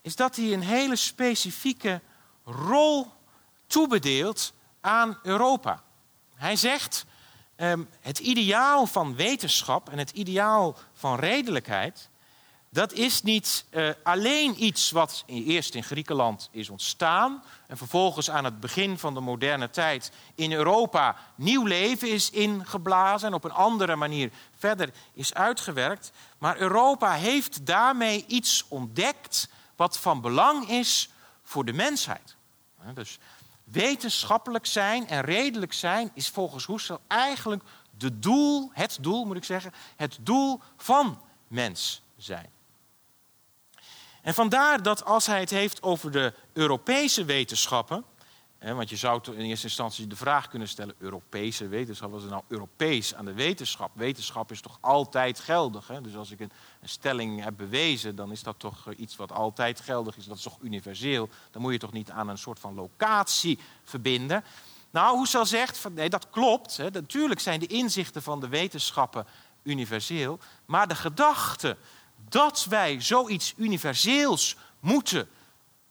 is dat hij een hele specifieke rol toebedeelt aan Europa. Hij zegt, eh, het ideaal van wetenschap en het ideaal van redelijkheid, dat is niet eh, alleen iets wat eerst in Griekenland is ontstaan en vervolgens aan het begin van de moderne tijd in Europa nieuw leven is ingeblazen en op een andere manier verder is uitgewerkt. Maar Europa heeft daarmee iets ontdekt wat van belang is voor de mensheid. Dus wetenschappelijk zijn en redelijk zijn is volgens Husserl eigenlijk de doel, het doel moet ik zeggen, het doel van mens zijn. En vandaar dat als hij het heeft over de Europese wetenschappen, hè, want je zou in eerste instantie de vraag kunnen stellen, Europese wetenschap, wat is nou Europees aan de wetenschap? Wetenschap is toch altijd geldig? Hè? Dus als ik een, een stelling heb bewezen, dan is dat toch iets wat altijd geldig is, dat is toch universeel? Dan moet je toch niet aan een soort van locatie verbinden? Nou, Husserl zegt, van, nee, dat klopt. Hè? Natuurlijk zijn de inzichten van de wetenschappen universeel, maar de gedachte dat wij zoiets universeels moeten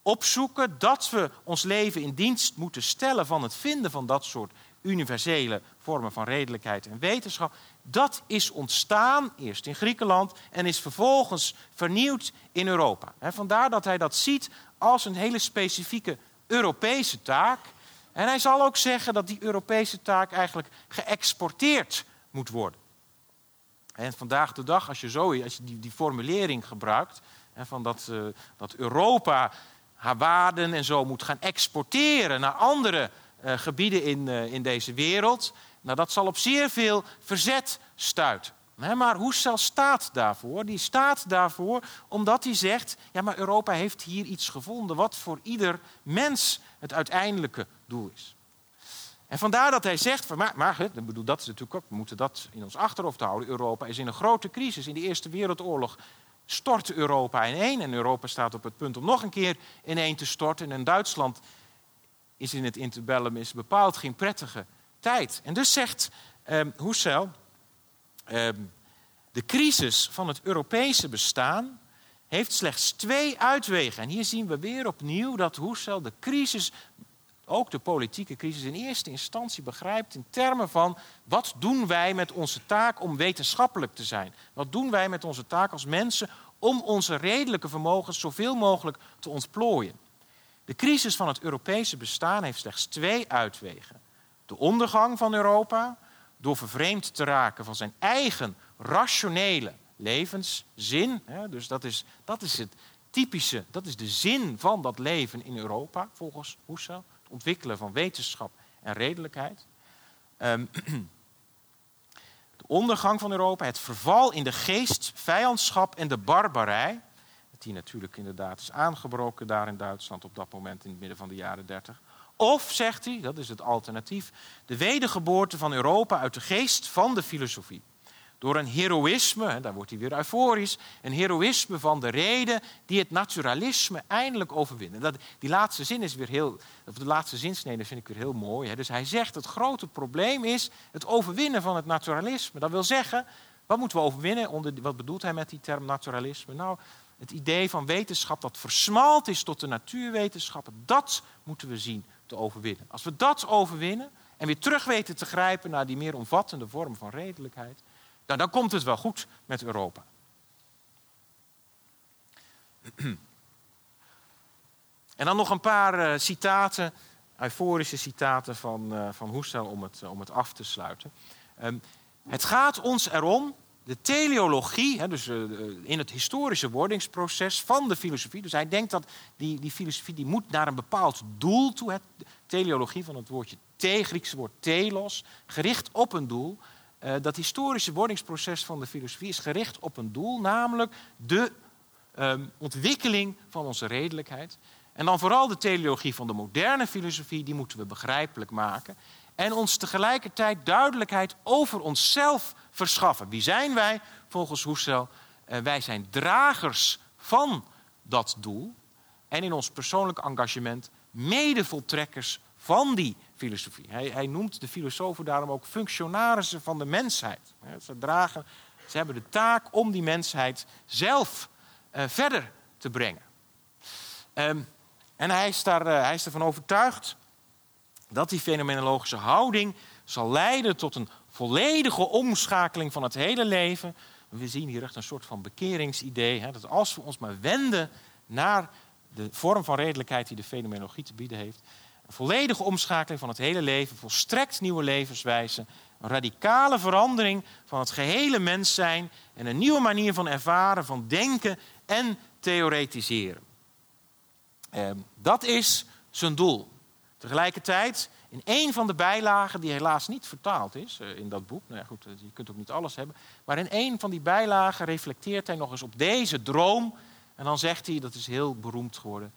opzoeken, dat we ons leven in dienst moeten stellen van het vinden van dat soort universele vormen van redelijkheid en wetenschap, dat is ontstaan eerst in Griekenland en is vervolgens vernieuwd in Europa. Vandaar dat hij dat ziet als een hele specifieke Europese taak. En hij zal ook zeggen dat die Europese taak eigenlijk geëxporteerd moet worden. En vandaag de dag, als je, zo, als je die, die formulering gebruikt, hè, van dat, uh, dat Europa haar waarden en zo moet gaan exporteren naar andere uh, gebieden in, uh, in deze wereld, nou, dat zal op zeer veel verzet stuiten. Hè, maar Husserl staat daarvoor. Die staat daarvoor omdat hij zegt, ja, maar Europa heeft hier iets gevonden wat voor ieder mens het uiteindelijke doel is. En vandaar dat hij zegt, maar, maar ik bedoel, dat is natuurlijk ook, we moeten dat in ons achterhoofd houden. Europa is in een grote crisis. In de Eerste Wereldoorlog stortte Europa ineen. En Europa staat op het punt om nog een keer ineen te storten. En in Duitsland is in het interbellum is bepaald geen prettige tijd. En dus zegt eh, Husserl, eh, de crisis van het Europese bestaan heeft slechts twee uitwegen. En hier zien we weer opnieuw dat Husserl de crisis, ook de politieke crisis, in eerste instantie begrijpt in termen van wat doen wij met onze taak om wetenschappelijk te zijn? Wat doen wij met onze taak als mensen om onze redelijke vermogens zoveel mogelijk te ontplooien? De crisis van het Europese bestaan heeft slechts twee uitwegen. De ondergang van Europa door vervreemd te raken van zijn eigen rationele levenszin. Dus dat is, dat is het typische, dat is de zin van dat leven in Europa, volgens Husserl. Ontwikkelen van wetenschap en redelijkheid. Um, de ondergang van Europa, het verval in de geest, vijandschap en de barbarij, die natuurlijk inderdaad is aangebroken daar in Duitsland op dat moment in het midden van de jaren dertig. Of, zegt hij, dat is het alternatief, de wedergeboorte van Europa uit de geest van de filosofie. Door een heroïsme, en daar wordt hij weer euforisch, een heroïsme van de reden die het naturalisme eindelijk overwint. En dat, die laatste zin is weer heel, of de laatste zinsnede vind ik weer heel mooi. Hè? Dus hij zegt, het grote probleem is het overwinnen van het naturalisme. Dat wil zeggen, wat moeten we overwinnen? Onder, wat bedoelt hij met die term naturalisme? Nou, het idee van wetenschap dat versmalt is tot de natuurwetenschappen, dat moeten we zien te overwinnen. Als we dat overwinnen en weer terug weten te grijpen naar die meer omvattende vorm van redelijkheid, nou, dan komt het wel goed met Europa. En dan nog een paar uh, citaten, euforische citaten van, uh, van Husserl om het, uh, om het af te sluiten. Um, het gaat ons erom de teleologie, dus in het historische wordingsproces van de filosofie. Dus hij denkt dat die, die filosofie die moet naar een bepaald doel toe. Het, teleologie van het woordje the, Griekse woord telos, gericht op een doel. Uh, dat historische wordingsproces van de filosofie is gericht op een doel, namelijk de um, ontwikkeling van onze redelijkheid. En dan vooral de teleologie van de moderne filosofie, die moeten we begrijpelijk maken. En ons tegelijkertijd duidelijkheid over onszelf verschaffen. Wie zijn wij? Volgens Husserl, uh, wij zijn dragers van dat doel. En in ons persoonlijk engagement medevoltrekkers van die filosofie. Hij, hij noemt de filosofen daarom ook functionarissen van de mensheid. Ze, dragen, ze hebben de taak om die mensheid zelf uh, verder te brengen. Um, en hij is, daar, uh, hij is ervan overtuigd dat die fenomenologische houding zal leiden tot een volledige omschakeling van het hele leven. We zien hier echt een soort van bekeringsidee. Hè, dat als we ons maar wenden naar de vorm van redelijkheid die de fenomenologie te bieden heeft, een volledige omschakeling van het hele leven, volstrekt nieuwe levenswijze, een radicale verandering van het gehele mens zijn en een nieuwe manier van ervaren, van denken en theoretiseren. Eh, dat is zijn doel. Tegelijkertijd, in één van de bijlagen, die helaas niet vertaald is in dat boek, nou ja, goed, je kunt ook niet alles hebben, maar in één van die bijlagen reflecteert hij nog eens op deze droom. En dan zegt hij, dat is heel beroemd geworden,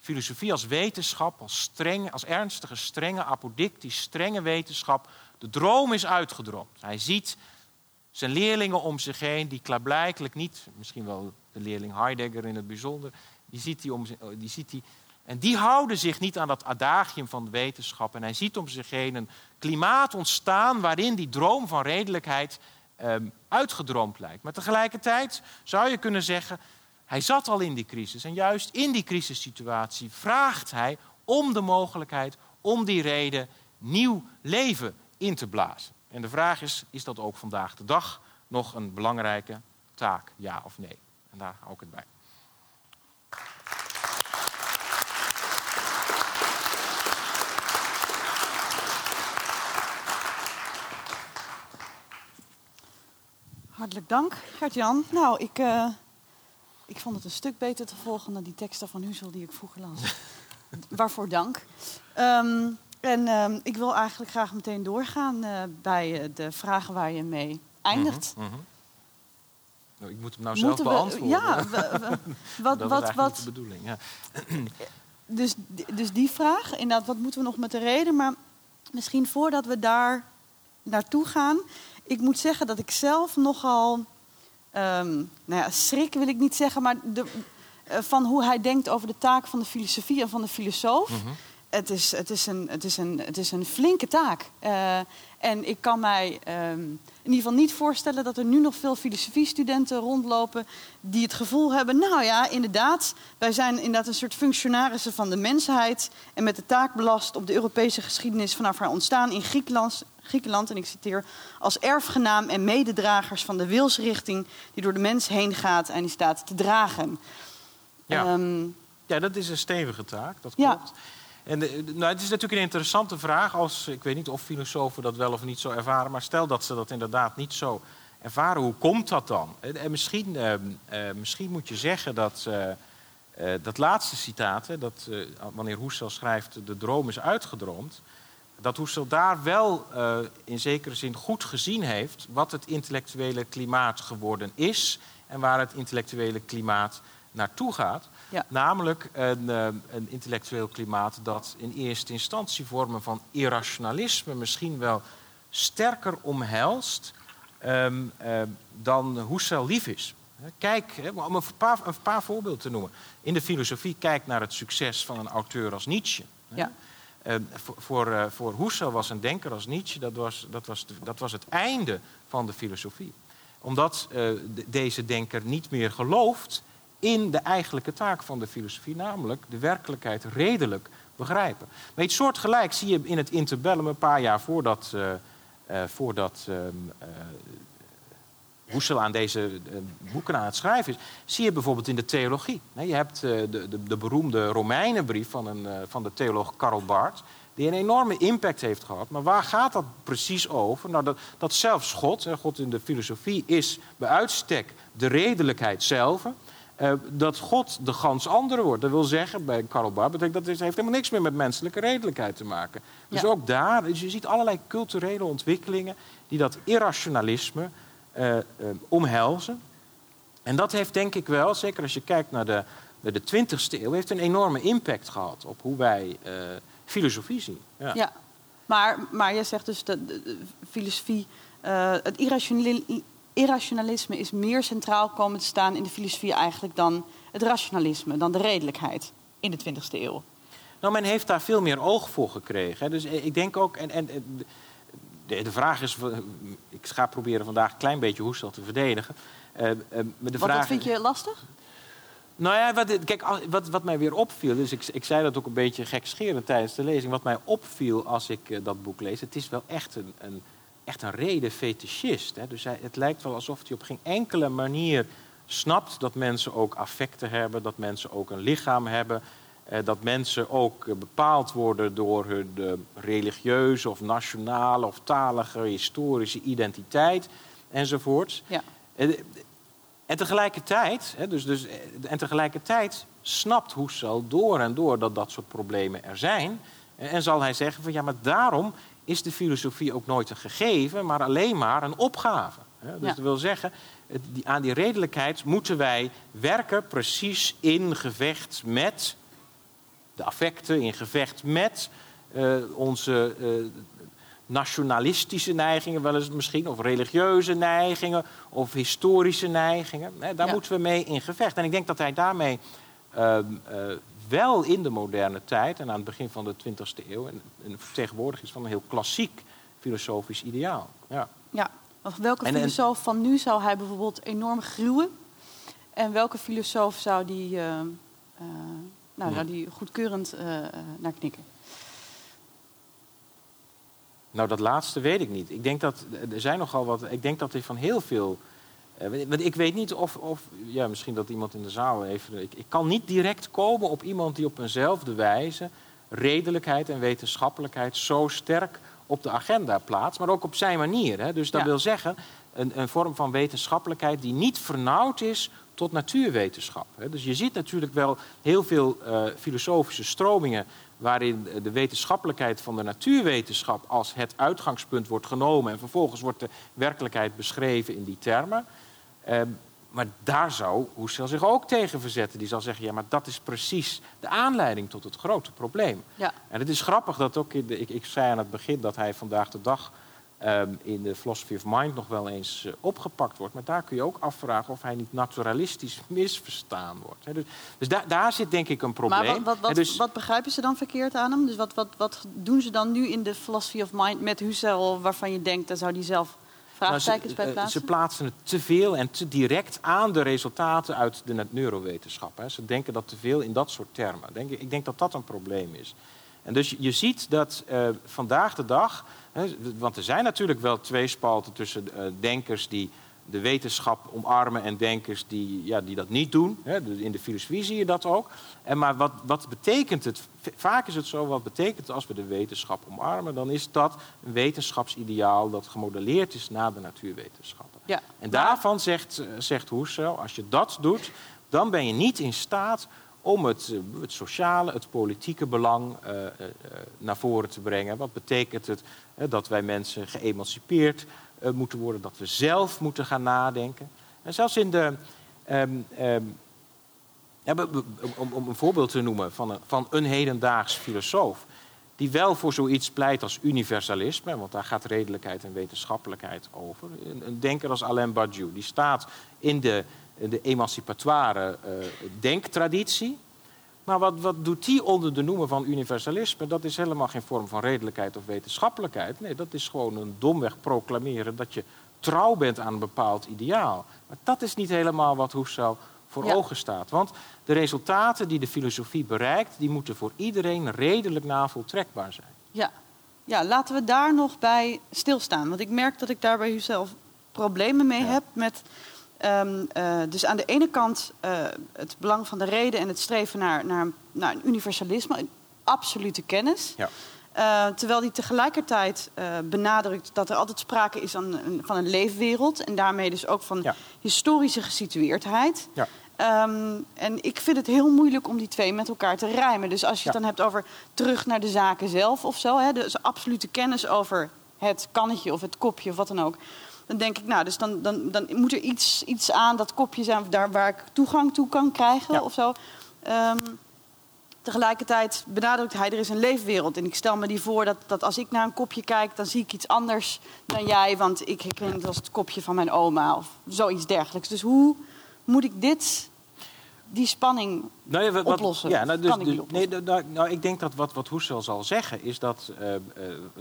filosofie als wetenschap, als, strenge, als ernstige, strenge, apodictisch, strenge wetenschap. De droom is uitgedroomd. Hij ziet zijn leerlingen om zich heen, die klaarblijkelijk niet, misschien wel de leerling Heidegger in het bijzonder, die ziet die om, die ziet die, en die houden zich niet aan dat adagium van de wetenschap. En hij ziet om zich heen een klimaat ontstaan waarin die droom van redelijkheid eh, uitgedroomd lijkt. Maar tegelijkertijd zou je kunnen zeggen, hij zat al in die crisis. En juist in die crisissituatie vraagt hij om de mogelijkheid, om die reden, nieuw leven in te blazen. En de vraag is, is dat ook vandaag de dag nog een belangrijke taak? Ja of nee? En daar hou ik het bij. Hartelijk dank, Gert-Jan. Nou, ik... Uh... Ik vond het een stuk beter te volgen dan die teksten van Husserl die ik vroeger las. Waarvoor dank. Um, en um, ik wil eigenlijk graag meteen doorgaan uh, bij uh, de vragen waar je mee eindigt. Mm-hmm, mm-hmm. Nou, ik moet hem nou zelf Moeten beantwoorden. We, ja, we, we, wat, dat wat, is wat, niet de bedoeling. Ja. dus, dus die vraag, inderdaad, wat moeten we nog met de reden? Maar misschien voordat we daar naartoe gaan. Ik moet zeggen dat ik zelf nogal... Um, nou ja, schrik wil ik niet zeggen, maar de, uh, van hoe hij denkt over de taak van de filosofie en van de filosoof. Mm-hmm. Het is, het is een, het is een, het is een flinke taak. Uh, en ik kan mij um, in ieder geval niet voorstellen dat er nu nog veel filosofiestudenten rondlopen die het gevoel hebben, nou ja, inderdaad, wij zijn inderdaad een soort functionarissen van de mensheid en met de taak belast op de Europese geschiedenis vanaf haar ontstaan in Griekenland. Griekenland, en ik citeer, als erfgenaam en mededragers van de wilsrichting die door de mens heen gaat en die staat te dragen. Ja, um, ja dat is een stevige taak, dat klopt. Ja. En de, nou, het is natuurlijk een interessante vraag, als, ik weet niet of filosofen dat wel of niet zo ervaren, maar stel dat ze dat inderdaad niet zo ervaren, hoe komt dat dan? En misschien, uh, uh, misschien moet je zeggen dat uh, uh, dat laatste citaat, hè, dat, uh, wanneer Husserl schrijft, de droom is uitgedroomd, dat Husserl daar wel uh, in zekere zin goed gezien heeft wat het intellectuele klimaat geworden is en waar het intellectuele klimaat naartoe gaat. Ja. Namelijk een, uh, een intellectueel klimaat dat in eerste instantie vormen van irrationalisme misschien wel sterker omhelst um, uh, dan Husserl lief is. Kijk, om een paar, een paar voorbeelden te noemen. In de filosofie kijk naar het succes van een auteur als Nietzsche. Ja. Uh, voor, uh, voor Husserl was een denker als Nietzsche, dat was, dat was, dat was het einde van de filosofie. Omdat uh, de, deze denker niet meer gelooft in de eigenlijke taak van de filosofie, namelijk de werkelijkheid redelijk begrijpen. Maar iets soortgelijks zie je in het interbellum een paar jaar voordat, uh, uh, voordat uh, uh, Husserl aan deze uh, boeken aan het schrijven is, zie je bijvoorbeeld in de theologie. Je hebt de, de, de beroemde Romeinenbrief van, een, van de theoloog Karl Barth. die een enorme impact heeft gehad. Maar waar gaat dat precies over? Nou, dat, dat zelfs God, hè, God in de filosofie is bij uitstek de redelijkheid zelf. Uh, dat God de gans andere wordt. Dat wil zeggen, bij Karl Barth, betekent dat heeft helemaal niks meer met menselijke redelijkheid te maken. Dus ja. ook daar, dus je ziet allerlei culturele ontwikkelingen die dat irrationalisme uh, uh, omhelzen. En dat heeft denk ik wel, zeker als je kijkt naar de, naar de twintigste eeuw, heeft een enorme impact gehad op hoe wij uh, filosofie zien. Ja, ja. Maar, maar jij zegt dus dat de, de filosofie, uh, het irrationalisme... irrationalisme is meer centraal komen te staan in de filosofie eigenlijk dan het rationalisme, dan de redelijkheid in de twintigste eeuw. Nou, men heeft daar veel meer oog voor gekregen. Hè. Dus ik denk ook... En, en, de, de vraag is... Ik ga proberen vandaag een klein beetje Husserl te verdedigen. Uh, uh, de vraag, wat vind je lastig? Nou ja, wat, kijk, wat, wat mij weer opviel... Dus ik, ik zei dat ook een beetje gekscherend tijdens de lezing. Wat mij opviel als ik uh, dat boek lees... Het is wel echt een... een Echt een reden fetischist. Hè? Dus hij, het lijkt wel alsof hij op geen enkele manier snapt dat mensen ook affecten hebben, dat mensen ook een lichaam hebben, eh, dat mensen ook bepaald worden door hun eh, religieuze of nationale of talige historische identiteit enzovoort. Ja. En, en tegelijkertijd, hè, dus, dus, en tegelijkertijd snapt Husserl door en door dat dat soort problemen er zijn. En, en zal hij zeggen van ja, maar daarom is de filosofie ook nooit een gegeven, maar alleen maar een opgave. Dus ja. dat wil zeggen, aan die redelijkheid moeten wij werken precies in gevecht met de affecten, in gevecht met uh, onze uh, nationalistische neigingen wel eens misschien, of religieuze neigingen, of historische neigingen. Daar ja. moeten we mee in gevecht. En ik denk dat hij daarmee uh, uh, wel in de moderne tijd en aan het begin van de twintigste eeuw... en vertegenwoordig is van een heel klassiek filosofisch ideaal. Ja, ja. Welke en, filosoof en... van nu zou hij bijvoorbeeld enorm gruwen? En welke filosoof zou die, uh, uh, nou, hm. zou die goedkeurend uh, naar knikken? Nou, dat laatste weet ik niet. Ik denk dat er zijn nogal wat... Ik denk dat er van heel veel... Want ik weet niet of, of... Ja, misschien dat iemand in de zaal even... Ik, ik kan niet direct komen op iemand die op eenzelfde wijze... redelijkheid en wetenschappelijkheid zo sterk op de agenda plaatst. Maar ook op zijn manier. Hè? Dus dat ja. wil zeggen, een, een vorm van wetenschappelijkheid... die niet vernauwd is tot natuurwetenschap. Hè? Dus je ziet natuurlijk wel heel veel uh, filosofische stromingen... waarin de wetenschappelijkheid van de natuurwetenschap... als het uitgangspunt wordt genomen... en vervolgens wordt de werkelijkheid beschreven in die termen... Uh, maar daar zou Husserl zich ook tegen verzetten. Die zal zeggen, ja, maar dat is precies de aanleiding tot het grote probleem. Ja. En het is grappig dat ook... In de, ik, ik zei aan het begin dat hij vandaag de dag... Uh, in de Philosophy of Mind nog wel eens uh, opgepakt wordt. Maar daar kun je ook afvragen of hij niet naturalistisch misverstaan wordt. He, dus dus da- daar zit denk ik een probleem. Maar wat, wat, wat, dus... wat begrijpen ze dan verkeerd aan hem? Dus wat, wat, wat doen ze dan nu in de Philosophy of Mind met Husserl... waarvan je denkt, daar zou hij zelf... Nou, ze, uh, ze plaatsen het te veel en te direct aan de resultaten uit de neurowetenschap. Hè. Ze denken dat te veel in dat soort termen. Denk, ik denk dat dat een probleem is. En dus je ziet dat uh, vandaag de dag... Hè, want er zijn natuurlijk wel twee spalten tussen uh, denkers die de wetenschap omarmen... en denkers die, ja, die dat niet doen. Hè. Dus in de filosofie zie je dat ook. En maar wat, wat betekent het? Vaak is het zo, wat betekent het als we de wetenschap omarmen? Dan is dat een wetenschapsideaal dat gemodelleerd is na de natuurwetenschappen. Ja. En daarvan zegt, zegt Husserl, als je dat doet, dan ben je niet in staat... om het, het sociale, het politieke belang uh, uh, naar voren te brengen. Wat betekent het uh, dat wij mensen geëmancipeerd uh, moeten worden... dat we zelf moeten gaan nadenken. En zelfs in de... Um, um, ja, om, om een voorbeeld te noemen van een, van een hedendaags filosoof... die wel voor zoiets pleit als universalisme... want daar gaat redelijkheid en wetenschappelijkheid over. Een, een denker als Alain Badiou, die staat in de... de emancipatoire uh, denktraditie. Maar wat, wat doet die onder de noemer van universalisme? Dat is helemaal geen vorm van redelijkheid of wetenschappelijkheid. Nee, dat is gewoon een domweg proclameren... dat je trouw bent aan een bepaald ideaal. Maar dat is niet helemaal wat Husserl voor ja. ogen staat. Want de resultaten die de filosofie bereikt... die moeten voor iedereen redelijk navoltrekbaar zijn. Ja, ja laten we daar nog bij stilstaan. Want ik merk dat ik daar bij Husserl problemen mee ja. heb... met Um, uh, dus aan de ene kant uh, het belang van de reden en het streven naar, naar, naar een universalisme, een absolute kennis. Ja. Uh, terwijl hij tegelijkertijd uh, benadrukt dat er altijd sprake is aan, een, van een leefwereld. En daarmee dus ook van ja. historische gesitueerdheid. Ja. Um, en ik vind het heel moeilijk om die twee met elkaar te rijmen. Dus als je ja. het dan hebt over terug naar de zaken zelf of zo. Hè, dus absolute kennis over het kannetje of het kopje of wat dan ook. Dan denk ik, nou, dus dan, dan, dan moet er iets, iets aan dat kopje zijn daar waar ik toegang toe kan krijgen ja. of zo. Um, Tegelijkertijd benadrukt hij, er is een leefwereld. En ik stel me die voor dat, dat als ik naar een kopje kijk, dan zie ik iets anders dan jij. Want ik herken het als het kopje van mijn oma of zoiets dergelijks. Dus hoe moet ik dit, die spanning nou ja, wat, oplossen? Ja, nou, dus, kan ik die oplossen? Nee, nou, nou, ik denk dat wat, wat Husserl zal zeggen is dat uh, uh,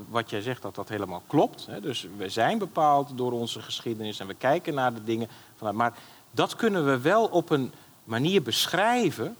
wat jij zegt, dat dat helemaal klopt. Hè? Dus we zijn bepaald door onze geschiedenis en we kijken naar de dingen. Vanuit, maar dat kunnen we wel op een manier beschrijven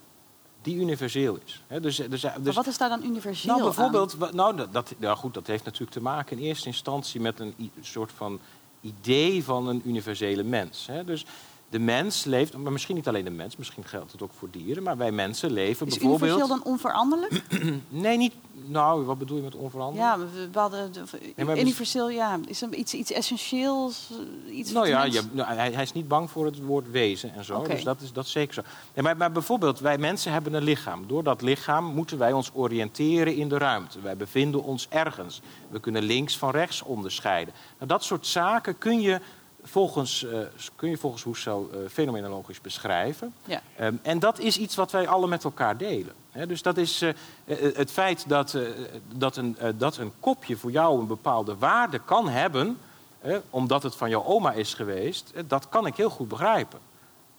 die universeel is. He, dus, dus, dus, maar wat is daar dan universeel nou, bijvoorbeeld, aan? Nou, dat, dat, nou goed, dat heeft natuurlijk te maken in eerste instantie met een, i- een soort van idee van een universele mens. He, dus de mens leeft, maar misschien niet alleen de mens, misschien geldt het ook voor dieren, maar wij mensen leven is bijvoorbeeld... Is universeel dan onveranderlijk? Nee, niet... Nou, wat bedoel je met onveranderlijk? Ja, we, we hadden... De, nee, maar universeel, we, ja. Is er iets, iets essentieels? Iets nou ja, ja nou, hij, hij is niet bang voor het woord wezen en zo. Okay. Dus dat is, dat is zeker zo. Nee, maar, maar bijvoorbeeld, wij mensen hebben een lichaam. Door dat lichaam moeten wij ons oriënteren in de ruimte. Wij bevinden ons ergens. We kunnen links van rechts onderscheiden. Nou, dat soort zaken kun je... Volgens, uh, kun je volgens Husserl uh, fenomenologisch beschrijven. Ja. Um, en dat is iets wat wij alle met elkaar delen. He, dus dat is uh, uh, het feit dat, uh, dat, een, uh, dat een kopje voor jou een bepaalde waarde kan hebben... Uh, omdat het van jouw oma is geweest, uh, dat kan ik heel goed begrijpen.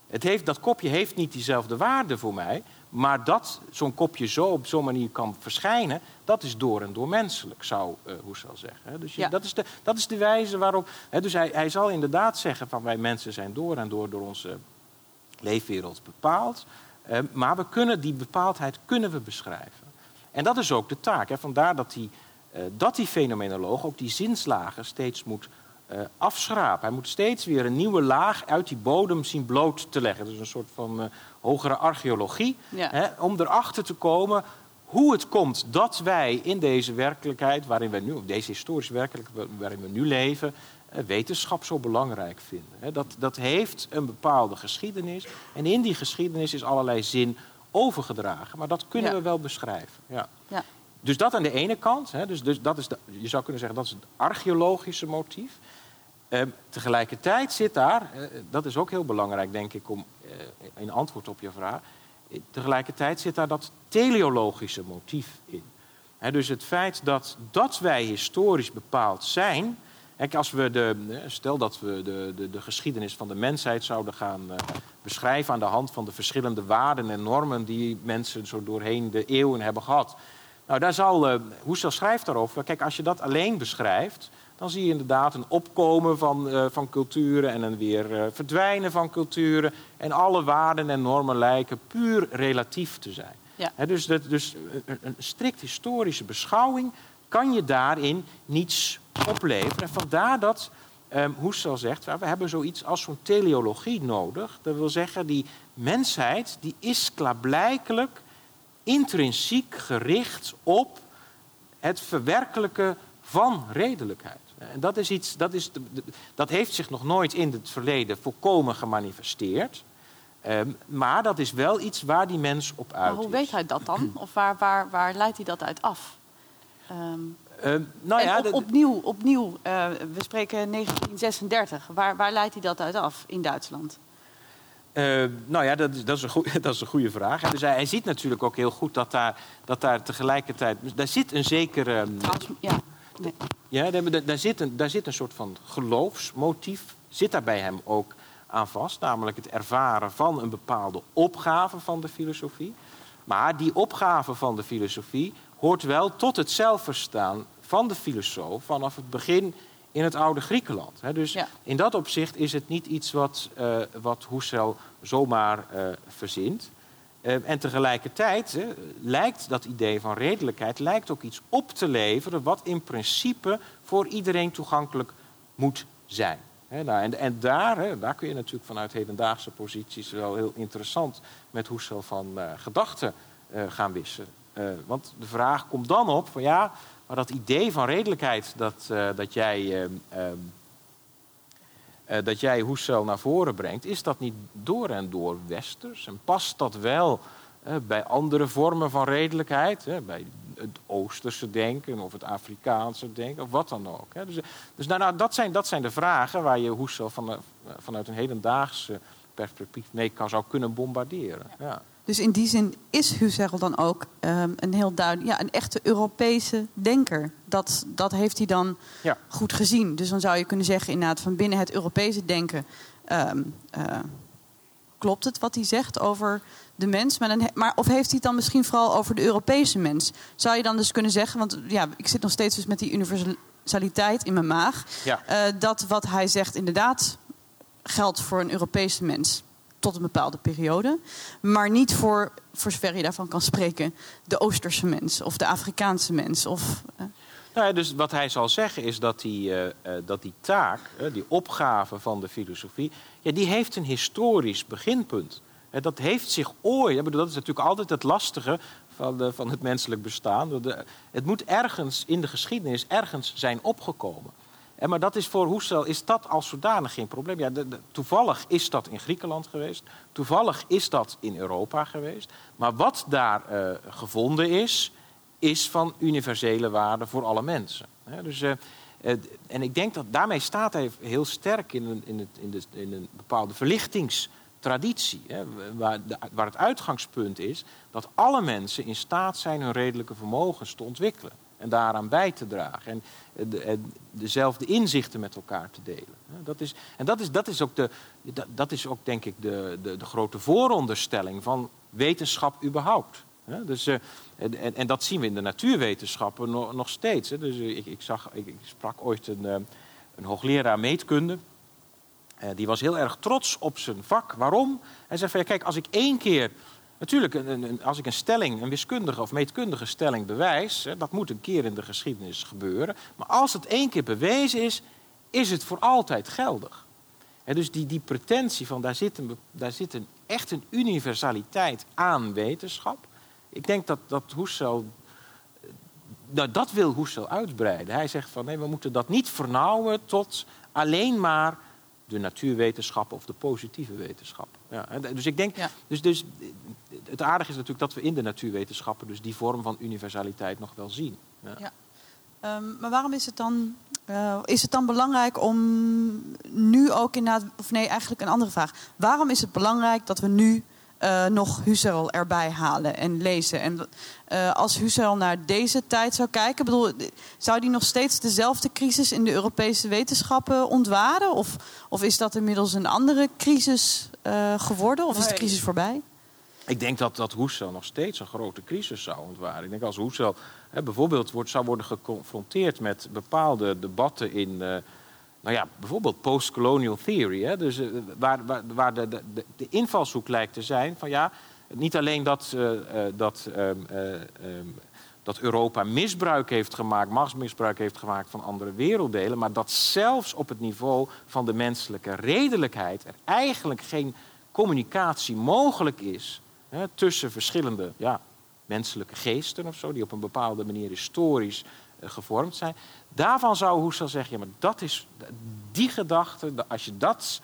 Het heeft, dat kopje heeft niet diezelfde waarde voor mij... maar dat zo'n kopje zo op zo'n manier kan verschijnen... dat is door en door menselijk, zou uh, Husserl zeggen. Dus je, ja. dat, is de, dat is de wijze waarop... Hè, dus hij, hij zal inderdaad zeggen van wij mensen zijn door en door... door onze leefwereld bepaald. Uh, maar we kunnen die bepaaldheid kunnen we beschrijven. En dat is ook de taak. Hè, vandaar dat die, uh, dat die fenomenoloog ook die zinslagen steeds moet uh, afschrapen. Hij moet steeds weer een nieuwe laag uit die bodem zien bloot te leggen. Dus een soort van... Uh, hogere archeologie, ja. hè, om erachter te komen hoe het komt dat wij in deze werkelijkheid, waarin we nu, deze historische werkelijkheid waarin we nu leven, wetenschap zo belangrijk vinden. Dat, dat heeft een bepaalde geschiedenis en in die geschiedenis is allerlei zin overgedragen, maar dat kunnen ja. we wel beschrijven. Ja. Ja. Dus dat aan de ene kant, hè, dus, dus dat is de, je zou kunnen zeggen dat is het archeologische motief. Uh, tegelijkertijd zit daar, uh, dat is ook heel belangrijk denk ik om uh, in antwoord op je vraag, uh, tegelijkertijd zit daar dat teleologische motief in. He, dus het feit dat, dat wij historisch bepaald zijn, he, als we de, stel dat we de, de, de geschiedenis van de mensheid zouden gaan uh, beschrijven aan de hand van de verschillende waarden en normen die mensen zo doorheen de eeuwen hebben gehad. Nou, daar zal, uh, Husserl schrijft daarover, kijk als je dat alleen beschrijft, dan zie je inderdaad een opkomen van, uh, van culturen en een weer uh, verdwijnen van culturen. En alle waarden en normen lijken puur relatief te zijn. Ja. He, dus dat, dus een, een strikt historische beschouwing kan je daarin niets opleveren. En vandaar dat um, Husserl zegt, we hebben zoiets als zo'n teleologie nodig. Dat wil zeggen, die mensheid die is klaarblijkelijk intrinsiek gericht op het verwerkelijken van redelijkheid. En dat is iets, dat is de, de, dat heeft zich nog nooit in het verleden volkomen gemanifesteerd. Um, maar dat is wel iets waar die mens op uit is. Maar hoe weet hij dat dan? Of waar, waar, waar leidt hij dat uit af? Um, um, nou ja, op, opnieuw, opnieuw uh, we spreken negentien zesendertig. Waar, waar leidt hij dat uit af in Duitsland? Uh, nou ja, dat is, dat is een goeie, dat is een goede vraag. Dus hij, hij ziet natuurlijk ook heel goed dat daar, dat daar tegelijkertijd... Daar zit een zekere... Trouwens, ja. Nee. Ja, daar, daar, zit een, daar zit een soort van geloofsmotief, zit daar bij hem ook aan vast. Namelijk het ervaren van een bepaalde opgave van de filosofie. Maar die opgave van de filosofie hoort wel tot het zelfverstaan van de filosoof vanaf het begin in het oude Griekenland. He, dus ja. in dat opzicht is het niet iets wat, uh, wat Husserl zomaar uh, verzint. Uh, en tegelijkertijd uh, lijkt dat idee van redelijkheid lijkt ook iets op te leveren wat in principe voor iedereen toegankelijk moet zijn. He, nou, en en daar, he, daar kun je natuurlijk vanuit hedendaagse posities wel heel interessant met Husserl van uh, gedachten uh, gaan wisselen. Uh, want de vraag komt dan op van ja, Maar dat idee van redelijkheid dat, uh, dat jij... Uh, um, Uh, dat jij Husserl naar voren brengt, is dat niet door en door westers? En past dat wel uh, bij andere vormen van redelijkheid? Hè? Bij het Oosterse denken of het Afrikaanse denken of wat dan ook. Hè? Dus, dus nou, nou, dat, zijn, dat zijn de vragen waar je Husserl van, uh, vanuit een hedendaagse perspectief mee kan, zou kunnen bombarderen. Ja. Ja. Dus in die zin is Husserl dan ook um, een heel duidelijk, ja, een echte Europese denker. Dat, dat heeft hij dan ja. goed gezien. Dus dan zou je kunnen zeggen inderdaad van binnen het Europese denken um, uh, klopt het wat hij zegt over de mens. Maar, dan he, maar of heeft hij het dan misschien vooral over de Europese mens? Zou je dan dus kunnen zeggen, want ja, ik zit nog steeds dus met die universaliteit in mijn maag, ja. uh, dat wat hij zegt inderdaad geldt voor een Europese mens. Tot een bepaalde periode. Maar niet voor, voor zover je daarvan kan spreken, de Oosterse mens of de Afrikaanse mens. Of, uh... nou ja, dus wat hij zal zeggen is dat die, uh, dat die taak, uh, die opgave van de filosofie, ja, die heeft een historisch beginpunt. Uh, dat heeft zich ooit... Ik bedoel, dat is natuurlijk altijd het lastige van, de, van het menselijk bestaan. De, het moet ergens in de geschiedenis ergens zijn opgekomen. En maar dat is voor Husserl is dat als zodanig geen probleem. Ja, de, de, toevallig is dat in Griekenland geweest. Toevallig is dat in Europa geweest. Maar wat daar uh, gevonden is, is van universele waarde voor alle mensen. He, dus, uh, uh, en ik denk dat daarmee staat hij heel sterk in een, in het, in de, in een bepaalde verlichtingstraditie. He, waar, de, waar het uitgangspunt is dat alle mensen in staat zijn hun redelijke vermogens te ontwikkelen. En daaraan bij te dragen. En de, de, dezelfde inzichten met elkaar te delen. Dat is, en dat is, dat is ook, de, dat, dat is ook denk ik de, de, de grote vooronderstelling van wetenschap überhaupt. Dus, en, en dat zien we in de natuurwetenschappen nog, nog steeds. Dus ik, ik, zag, ik, ik sprak ooit een, een hoogleraar meetkunde. Die was heel erg trots op zijn vak. Waarom? Hij zei van ja, kijk, als ik één keer... Natuurlijk, als ik een stelling, een wiskundige of meetkundige stelling bewijs... dat moet een keer in de geschiedenis gebeuren. Maar als het één keer bewezen is, is het voor altijd geldig. En dus die, die pretentie van daar zit, een, daar zit een, echt een universaliteit aan wetenschap. Ik denk dat, dat Husserl... Nou, dat wil Husserl uitbreiden. Hij zegt van nee, we moeten dat niet vernauwen tot alleen maar... de natuurwetenschappen of de positieve wetenschappen. Ja, dus ik denk, ja. dus, dus, het aardige is natuurlijk dat we in de natuurwetenschappen... dus die vorm van universaliteit nog wel zien. Ja. Ja. Um, maar waarom is het dan, uh, is het dan belangrijk om nu ook inderdaad... of nee, eigenlijk een andere vraag. Waarom is het belangrijk dat we nu uh, nog Husserl erbij halen en lezen? En uh, als Husserl naar deze tijd zou kijken... bedoel, zou die nog steeds dezelfde crisis in de Europese wetenschappen ontwaren? Of, of is dat inmiddels een andere crisis uh, geworden? Of is de crisis voorbij? Ik denk dat, dat Husserl nog steeds een grote crisis zou ontwaren. Ik denk als Husserl hè, bijvoorbeeld wordt, zou worden geconfronteerd met bepaalde debatten in... Uh, nou ja, bijvoorbeeld postcolonial theory. Hè, dus, uh, waar waar, waar de, de, de invalshoek lijkt te zijn van ja... niet alleen dat, uh, uh, dat, uh, uh, uh, dat Europa misbruik heeft gemaakt... machtsmisbruik heeft gemaakt van andere werelddelen... maar dat zelfs op het niveau van de menselijke redelijkheid... er eigenlijk geen communicatie mogelijk is... Hè, tussen verschillende ja, menselijke geesten of zo... die op een bepaalde manier historisch uh, gevormd zijn. Daarvan zou Husserl zeggen, ja, maar dat is die gedachte... als je dat,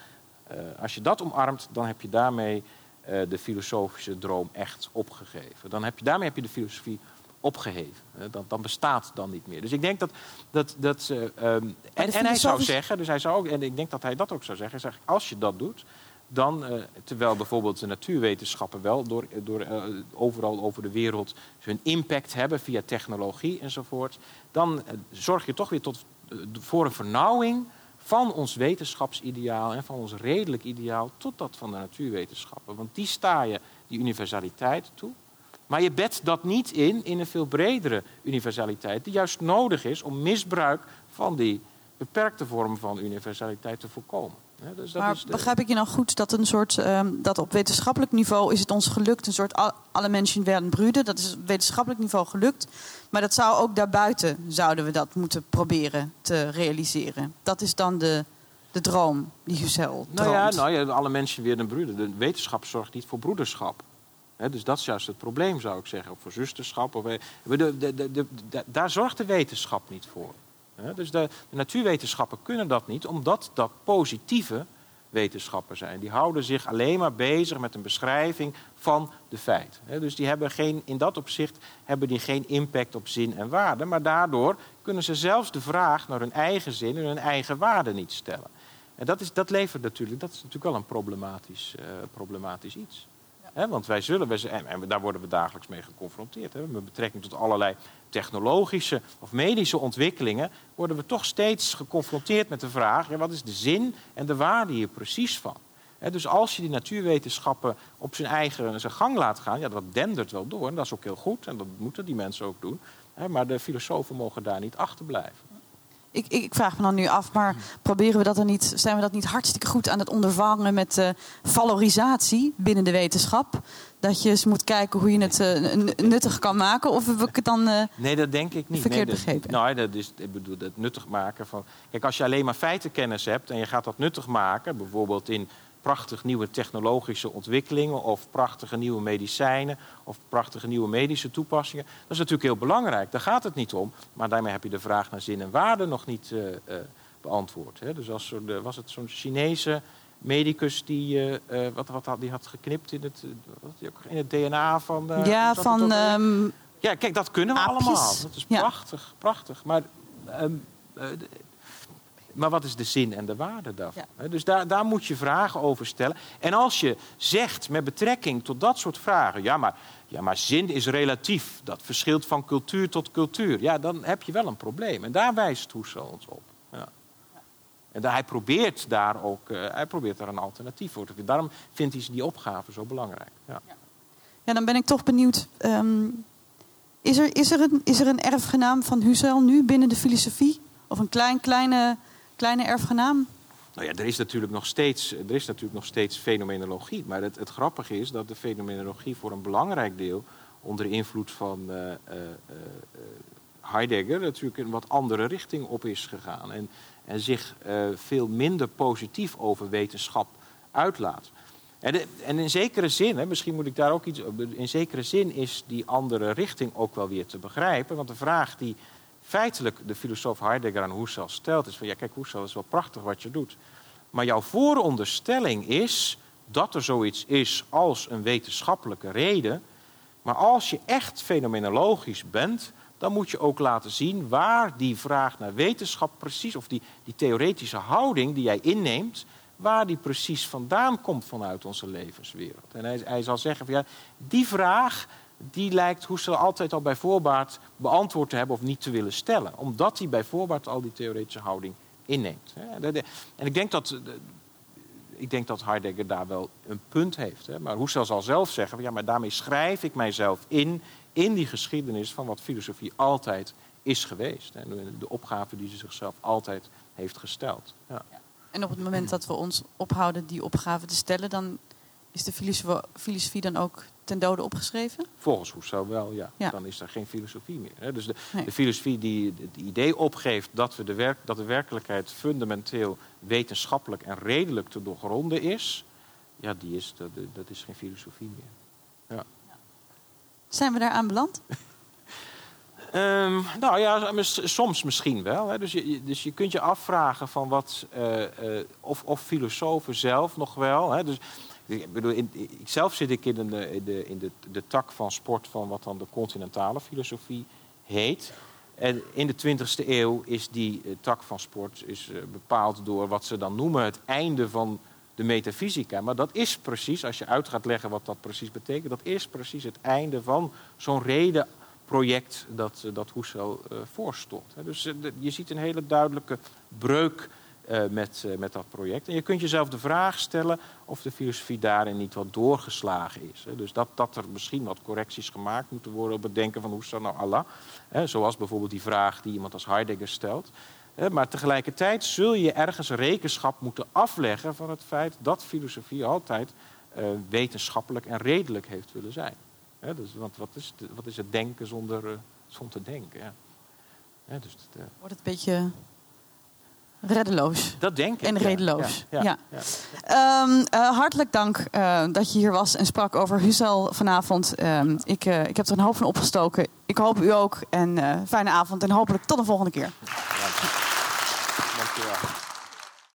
uh, als je dat omarmt, dan heb je daarmee... de filosofische droom echt opgegeven. Dan heb je, daarmee heb je de filosofie opgeheven. Dan, dan bestaat het dan niet meer. Dus ik denk dat... dat, dat uh, en, en hij zou zeggen, dus hij zou ook, en ik denk dat hij dat ook zou zeggen... Hij zegt, als je dat doet, dan... Uh, terwijl bijvoorbeeld de natuurwetenschappen wel... Door, door, uh, overal over de wereld hun impact hebben... via technologie enzovoort... dan uh, zorg je toch weer tot, uh, voor een vernauwing... van ons wetenschapsideaal en van ons redelijk ideaal... tot dat van de natuurwetenschappen. Want die sta je die universaliteit toe. Maar je bedt dat niet in, in een veel bredere universaliteit... die juist nodig is om misbruik van die beperkte vorm van universaliteit te voorkomen. Ja, dus dat maar is de... begrijp ik je nou goed dat, een soort, um, dat op wetenschappelijk niveau is het ons gelukt... een soort al, alle mensen werden brüde, dat is op wetenschappelijk niveau gelukt... maar dat zou ook daarbuiten, zouden we dat moeten proberen te realiseren. Dat is dan de, de droom die Husserl droomt. Nou ja, nou ja, alle mensen werden brüde. De wetenschap zorgt niet voor broederschap. He, dus dat is juist het probleem, zou ik zeggen. Of voor zusterschap. Of, de, de, de, de, de, de, daar zorgt de wetenschap niet voor. He, dus de, de natuurwetenschappen kunnen dat niet, omdat dat positieve wetenschappen zijn. Die houden zich alleen maar bezig met een beschrijving van de feiten. He, dus die hebben geen, in dat opzicht hebben die geen impact op zin en waarde. Maar daardoor kunnen ze zelfs de vraag naar hun eigen zin en hun eigen waarde niet stellen. En dat, is, dat levert natuurlijk, dat is natuurlijk wel een problematisch, uh, problematisch iets. He, want wij zullen, wij zijn, en daar worden we dagelijks mee geconfronteerd. He, met betrekking tot allerlei technologische of medische ontwikkelingen worden we toch steeds geconfronteerd met de vraag, ja, wat is de zin en de waarde hier precies van? He, dus als je die natuurwetenschappen op zijn eigen zijn gang laat gaan, ja, dat dendert wel door. En dat is ook heel goed en dat moeten die mensen ook doen. He, maar de filosofen mogen daar niet achterblijven. Ik, ik, ik vraag me dan nu af, maar proberen we dat dan niet, zijn we dat niet hartstikke goed aan het ondervangen met uh, valorisatie binnen de wetenschap? Dat je eens moet kijken hoe je het uh, nuttig kan maken? Of heb ik het dan uh, nee, dat denk ik niet. verkeerd nee, dat, begrepen? Nou, dat is, ik bedoel, het nuttig maken van... Kijk, als je alleen maar feitenkennis hebt en je gaat dat nuttig maken, bijvoorbeeld in prachtig nieuwe technologische ontwikkelingen of prachtige nieuwe medicijnen of prachtige nieuwe medische toepassingen. Dat is natuurlijk heel belangrijk, daar gaat het niet om. Maar daarmee heb je de vraag naar zin en waarde nog niet uh, uh, beantwoord. Hè. Dus als er, was het zo'n Chinese medicus die, uh, wat, wat had, die had geknipt in het, in het D N A van... Uh, ja, van... Um, ja, kijk, dat kunnen we aapjes. allemaal. Dat is ja. prachtig, prachtig. Maar... Um, uh, Maar wat is de zin en de waarde daarvan? Ja. Dus daar, daar moet je vragen over stellen. En als je zegt met betrekking tot dat soort vragen... Ja maar, ja, maar zin is relatief. Dat verschilt van cultuur tot cultuur. Ja, dan heb je wel een probleem. En daar wijst Husserl ons op. Ja. En daar, hij probeert daar ook uh, hij probeert daar een alternatief voor te vinden. Daarom vindt hij die opgave zo belangrijk. Ja, ja. ja dan ben ik toch benieuwd... Um, is, er, is, er een, is er een erfgenaam van Husserl nu binnen de filosofie? Of een klein, kleine... Kleine erfgenaam? Nou ja, er is natuurlijk nog steeds, er is natuurlijk nog steeds fenomenologie. Maar het, het grappige is dat de fenomenologie voor een belangrijk deel onder invloed van uh, uh, uh, Heidegger natuurlijk een wat andere richting op is gegaan. En, en zich uh, veel minder positief over wetenschap uitlaat. En, de, en in zekere zin, hè, misschien moet ik daar ook iets op. In zekere zin is die andere richting ook wel weer te begrijpen. Want de vraag die feitelijk de filosoof Heidegger aan Husserl stelt is van... ja, kijk, Husserl, is wel prachtig wat je doet. Maar jouw vooronderstelling is dat er zoiets is als een wetenschappelijke reden. Maar als je echt fenomenologisch bent... dan moet je ook laten zien waar die vraag naar wetenschap precies... of die, die theoretische houding die jij inneemt... waar die precies vandaan komt vanuit onze levenswereld. En hij, hij zal zeggen van ja, die vraag... die lijkt Husserl altijd al bij voorbaat beantwoord te hebben of niet te willen stellen. Omdat hij bij voorbaat al die theoretische houding inneemt. En ik denk dat, ik denk dat Heidegger daar wel een punt heeft. Maar Husserl zal zelf zeggen, ja, maar daarmee schrijf ik mijzelf in... in die geschiedenis van wat filosofie altijd is geweest. En de opgave die ze zichzelf altijd heeft gesteld. Ja. En op het moment dat we ons ophouden die opgave te stellen... dan is de filosofie dan ook... ten dode opgeschreven? Volgens Husserl wel, ja. ja. Dan is er geen filosofie meer. Hè. Dus de, nee. de filosofie die het idee opgeeft... Dat, we de werk, dat de werkelijkheid fundamenteel wetenschappelijk en redelijk te doorgronden is... ja, die is, dat, dat is geen filosofie meer. Ja. Ja. Zijn we daar aan beland? um, nou ja, soms misschien wel. Hè. Dus, je, dus je kunt je afvragen van wat... Uh, uh, of, of filosofen zelf nog wel... Hè. Dus, Ik bedoel, in, ik zelf zit ik in, de, in, de, in de, de tak van sport van wat dan de continentale filosofie heet. En in de twintigste eeuw is die uh, tak van sport is, uh, bepaald door wat ze dan noemen het einde van de metafysica. Maar dat is precies, als je uit gaat leggen wat dat precies betekent... dat is precies het einde van zo'n redenproject dat, uh, dat Husserl uh, voorstond. He, dus uh, de, je ziet een hele duidelijke breuk... Uh, met, uh, met dat project. En je kunt jezelf de vraag stellen of de filosofie daarin niet wat doorgeslagen is. Hè. Dus dat, dat er misschien wat correcties gemaakt moeten worden op het denken van hoe staat nou Allah. Hè, zoals bijvoorbeeld die vraag die iemand als Heidegger stelt. Hè, maar tegelijkertijd zul je ergens rekenschap moeten afleggen van het feit dat filosofie altijd uh, wetenschappelijk en redelijk heeft willen zijn. Hè, dus, want wat is, de, wat is het denken zonder, uh, zonder denken? Ja. Hè, dus dat, uh... Wordt het een beetje... Reddeloos. Dat denk ik. En redeloos. Ja, ja, ja. Ja. Um, uh, hartelijk dank uh, dat je hier was en sprak over Husserl vanavond. Um, ik, uh, ik heb er een hoop van opgestoken. Ik hoop u ook. En uh, fijne avond en hopelijk tot de volgende keer.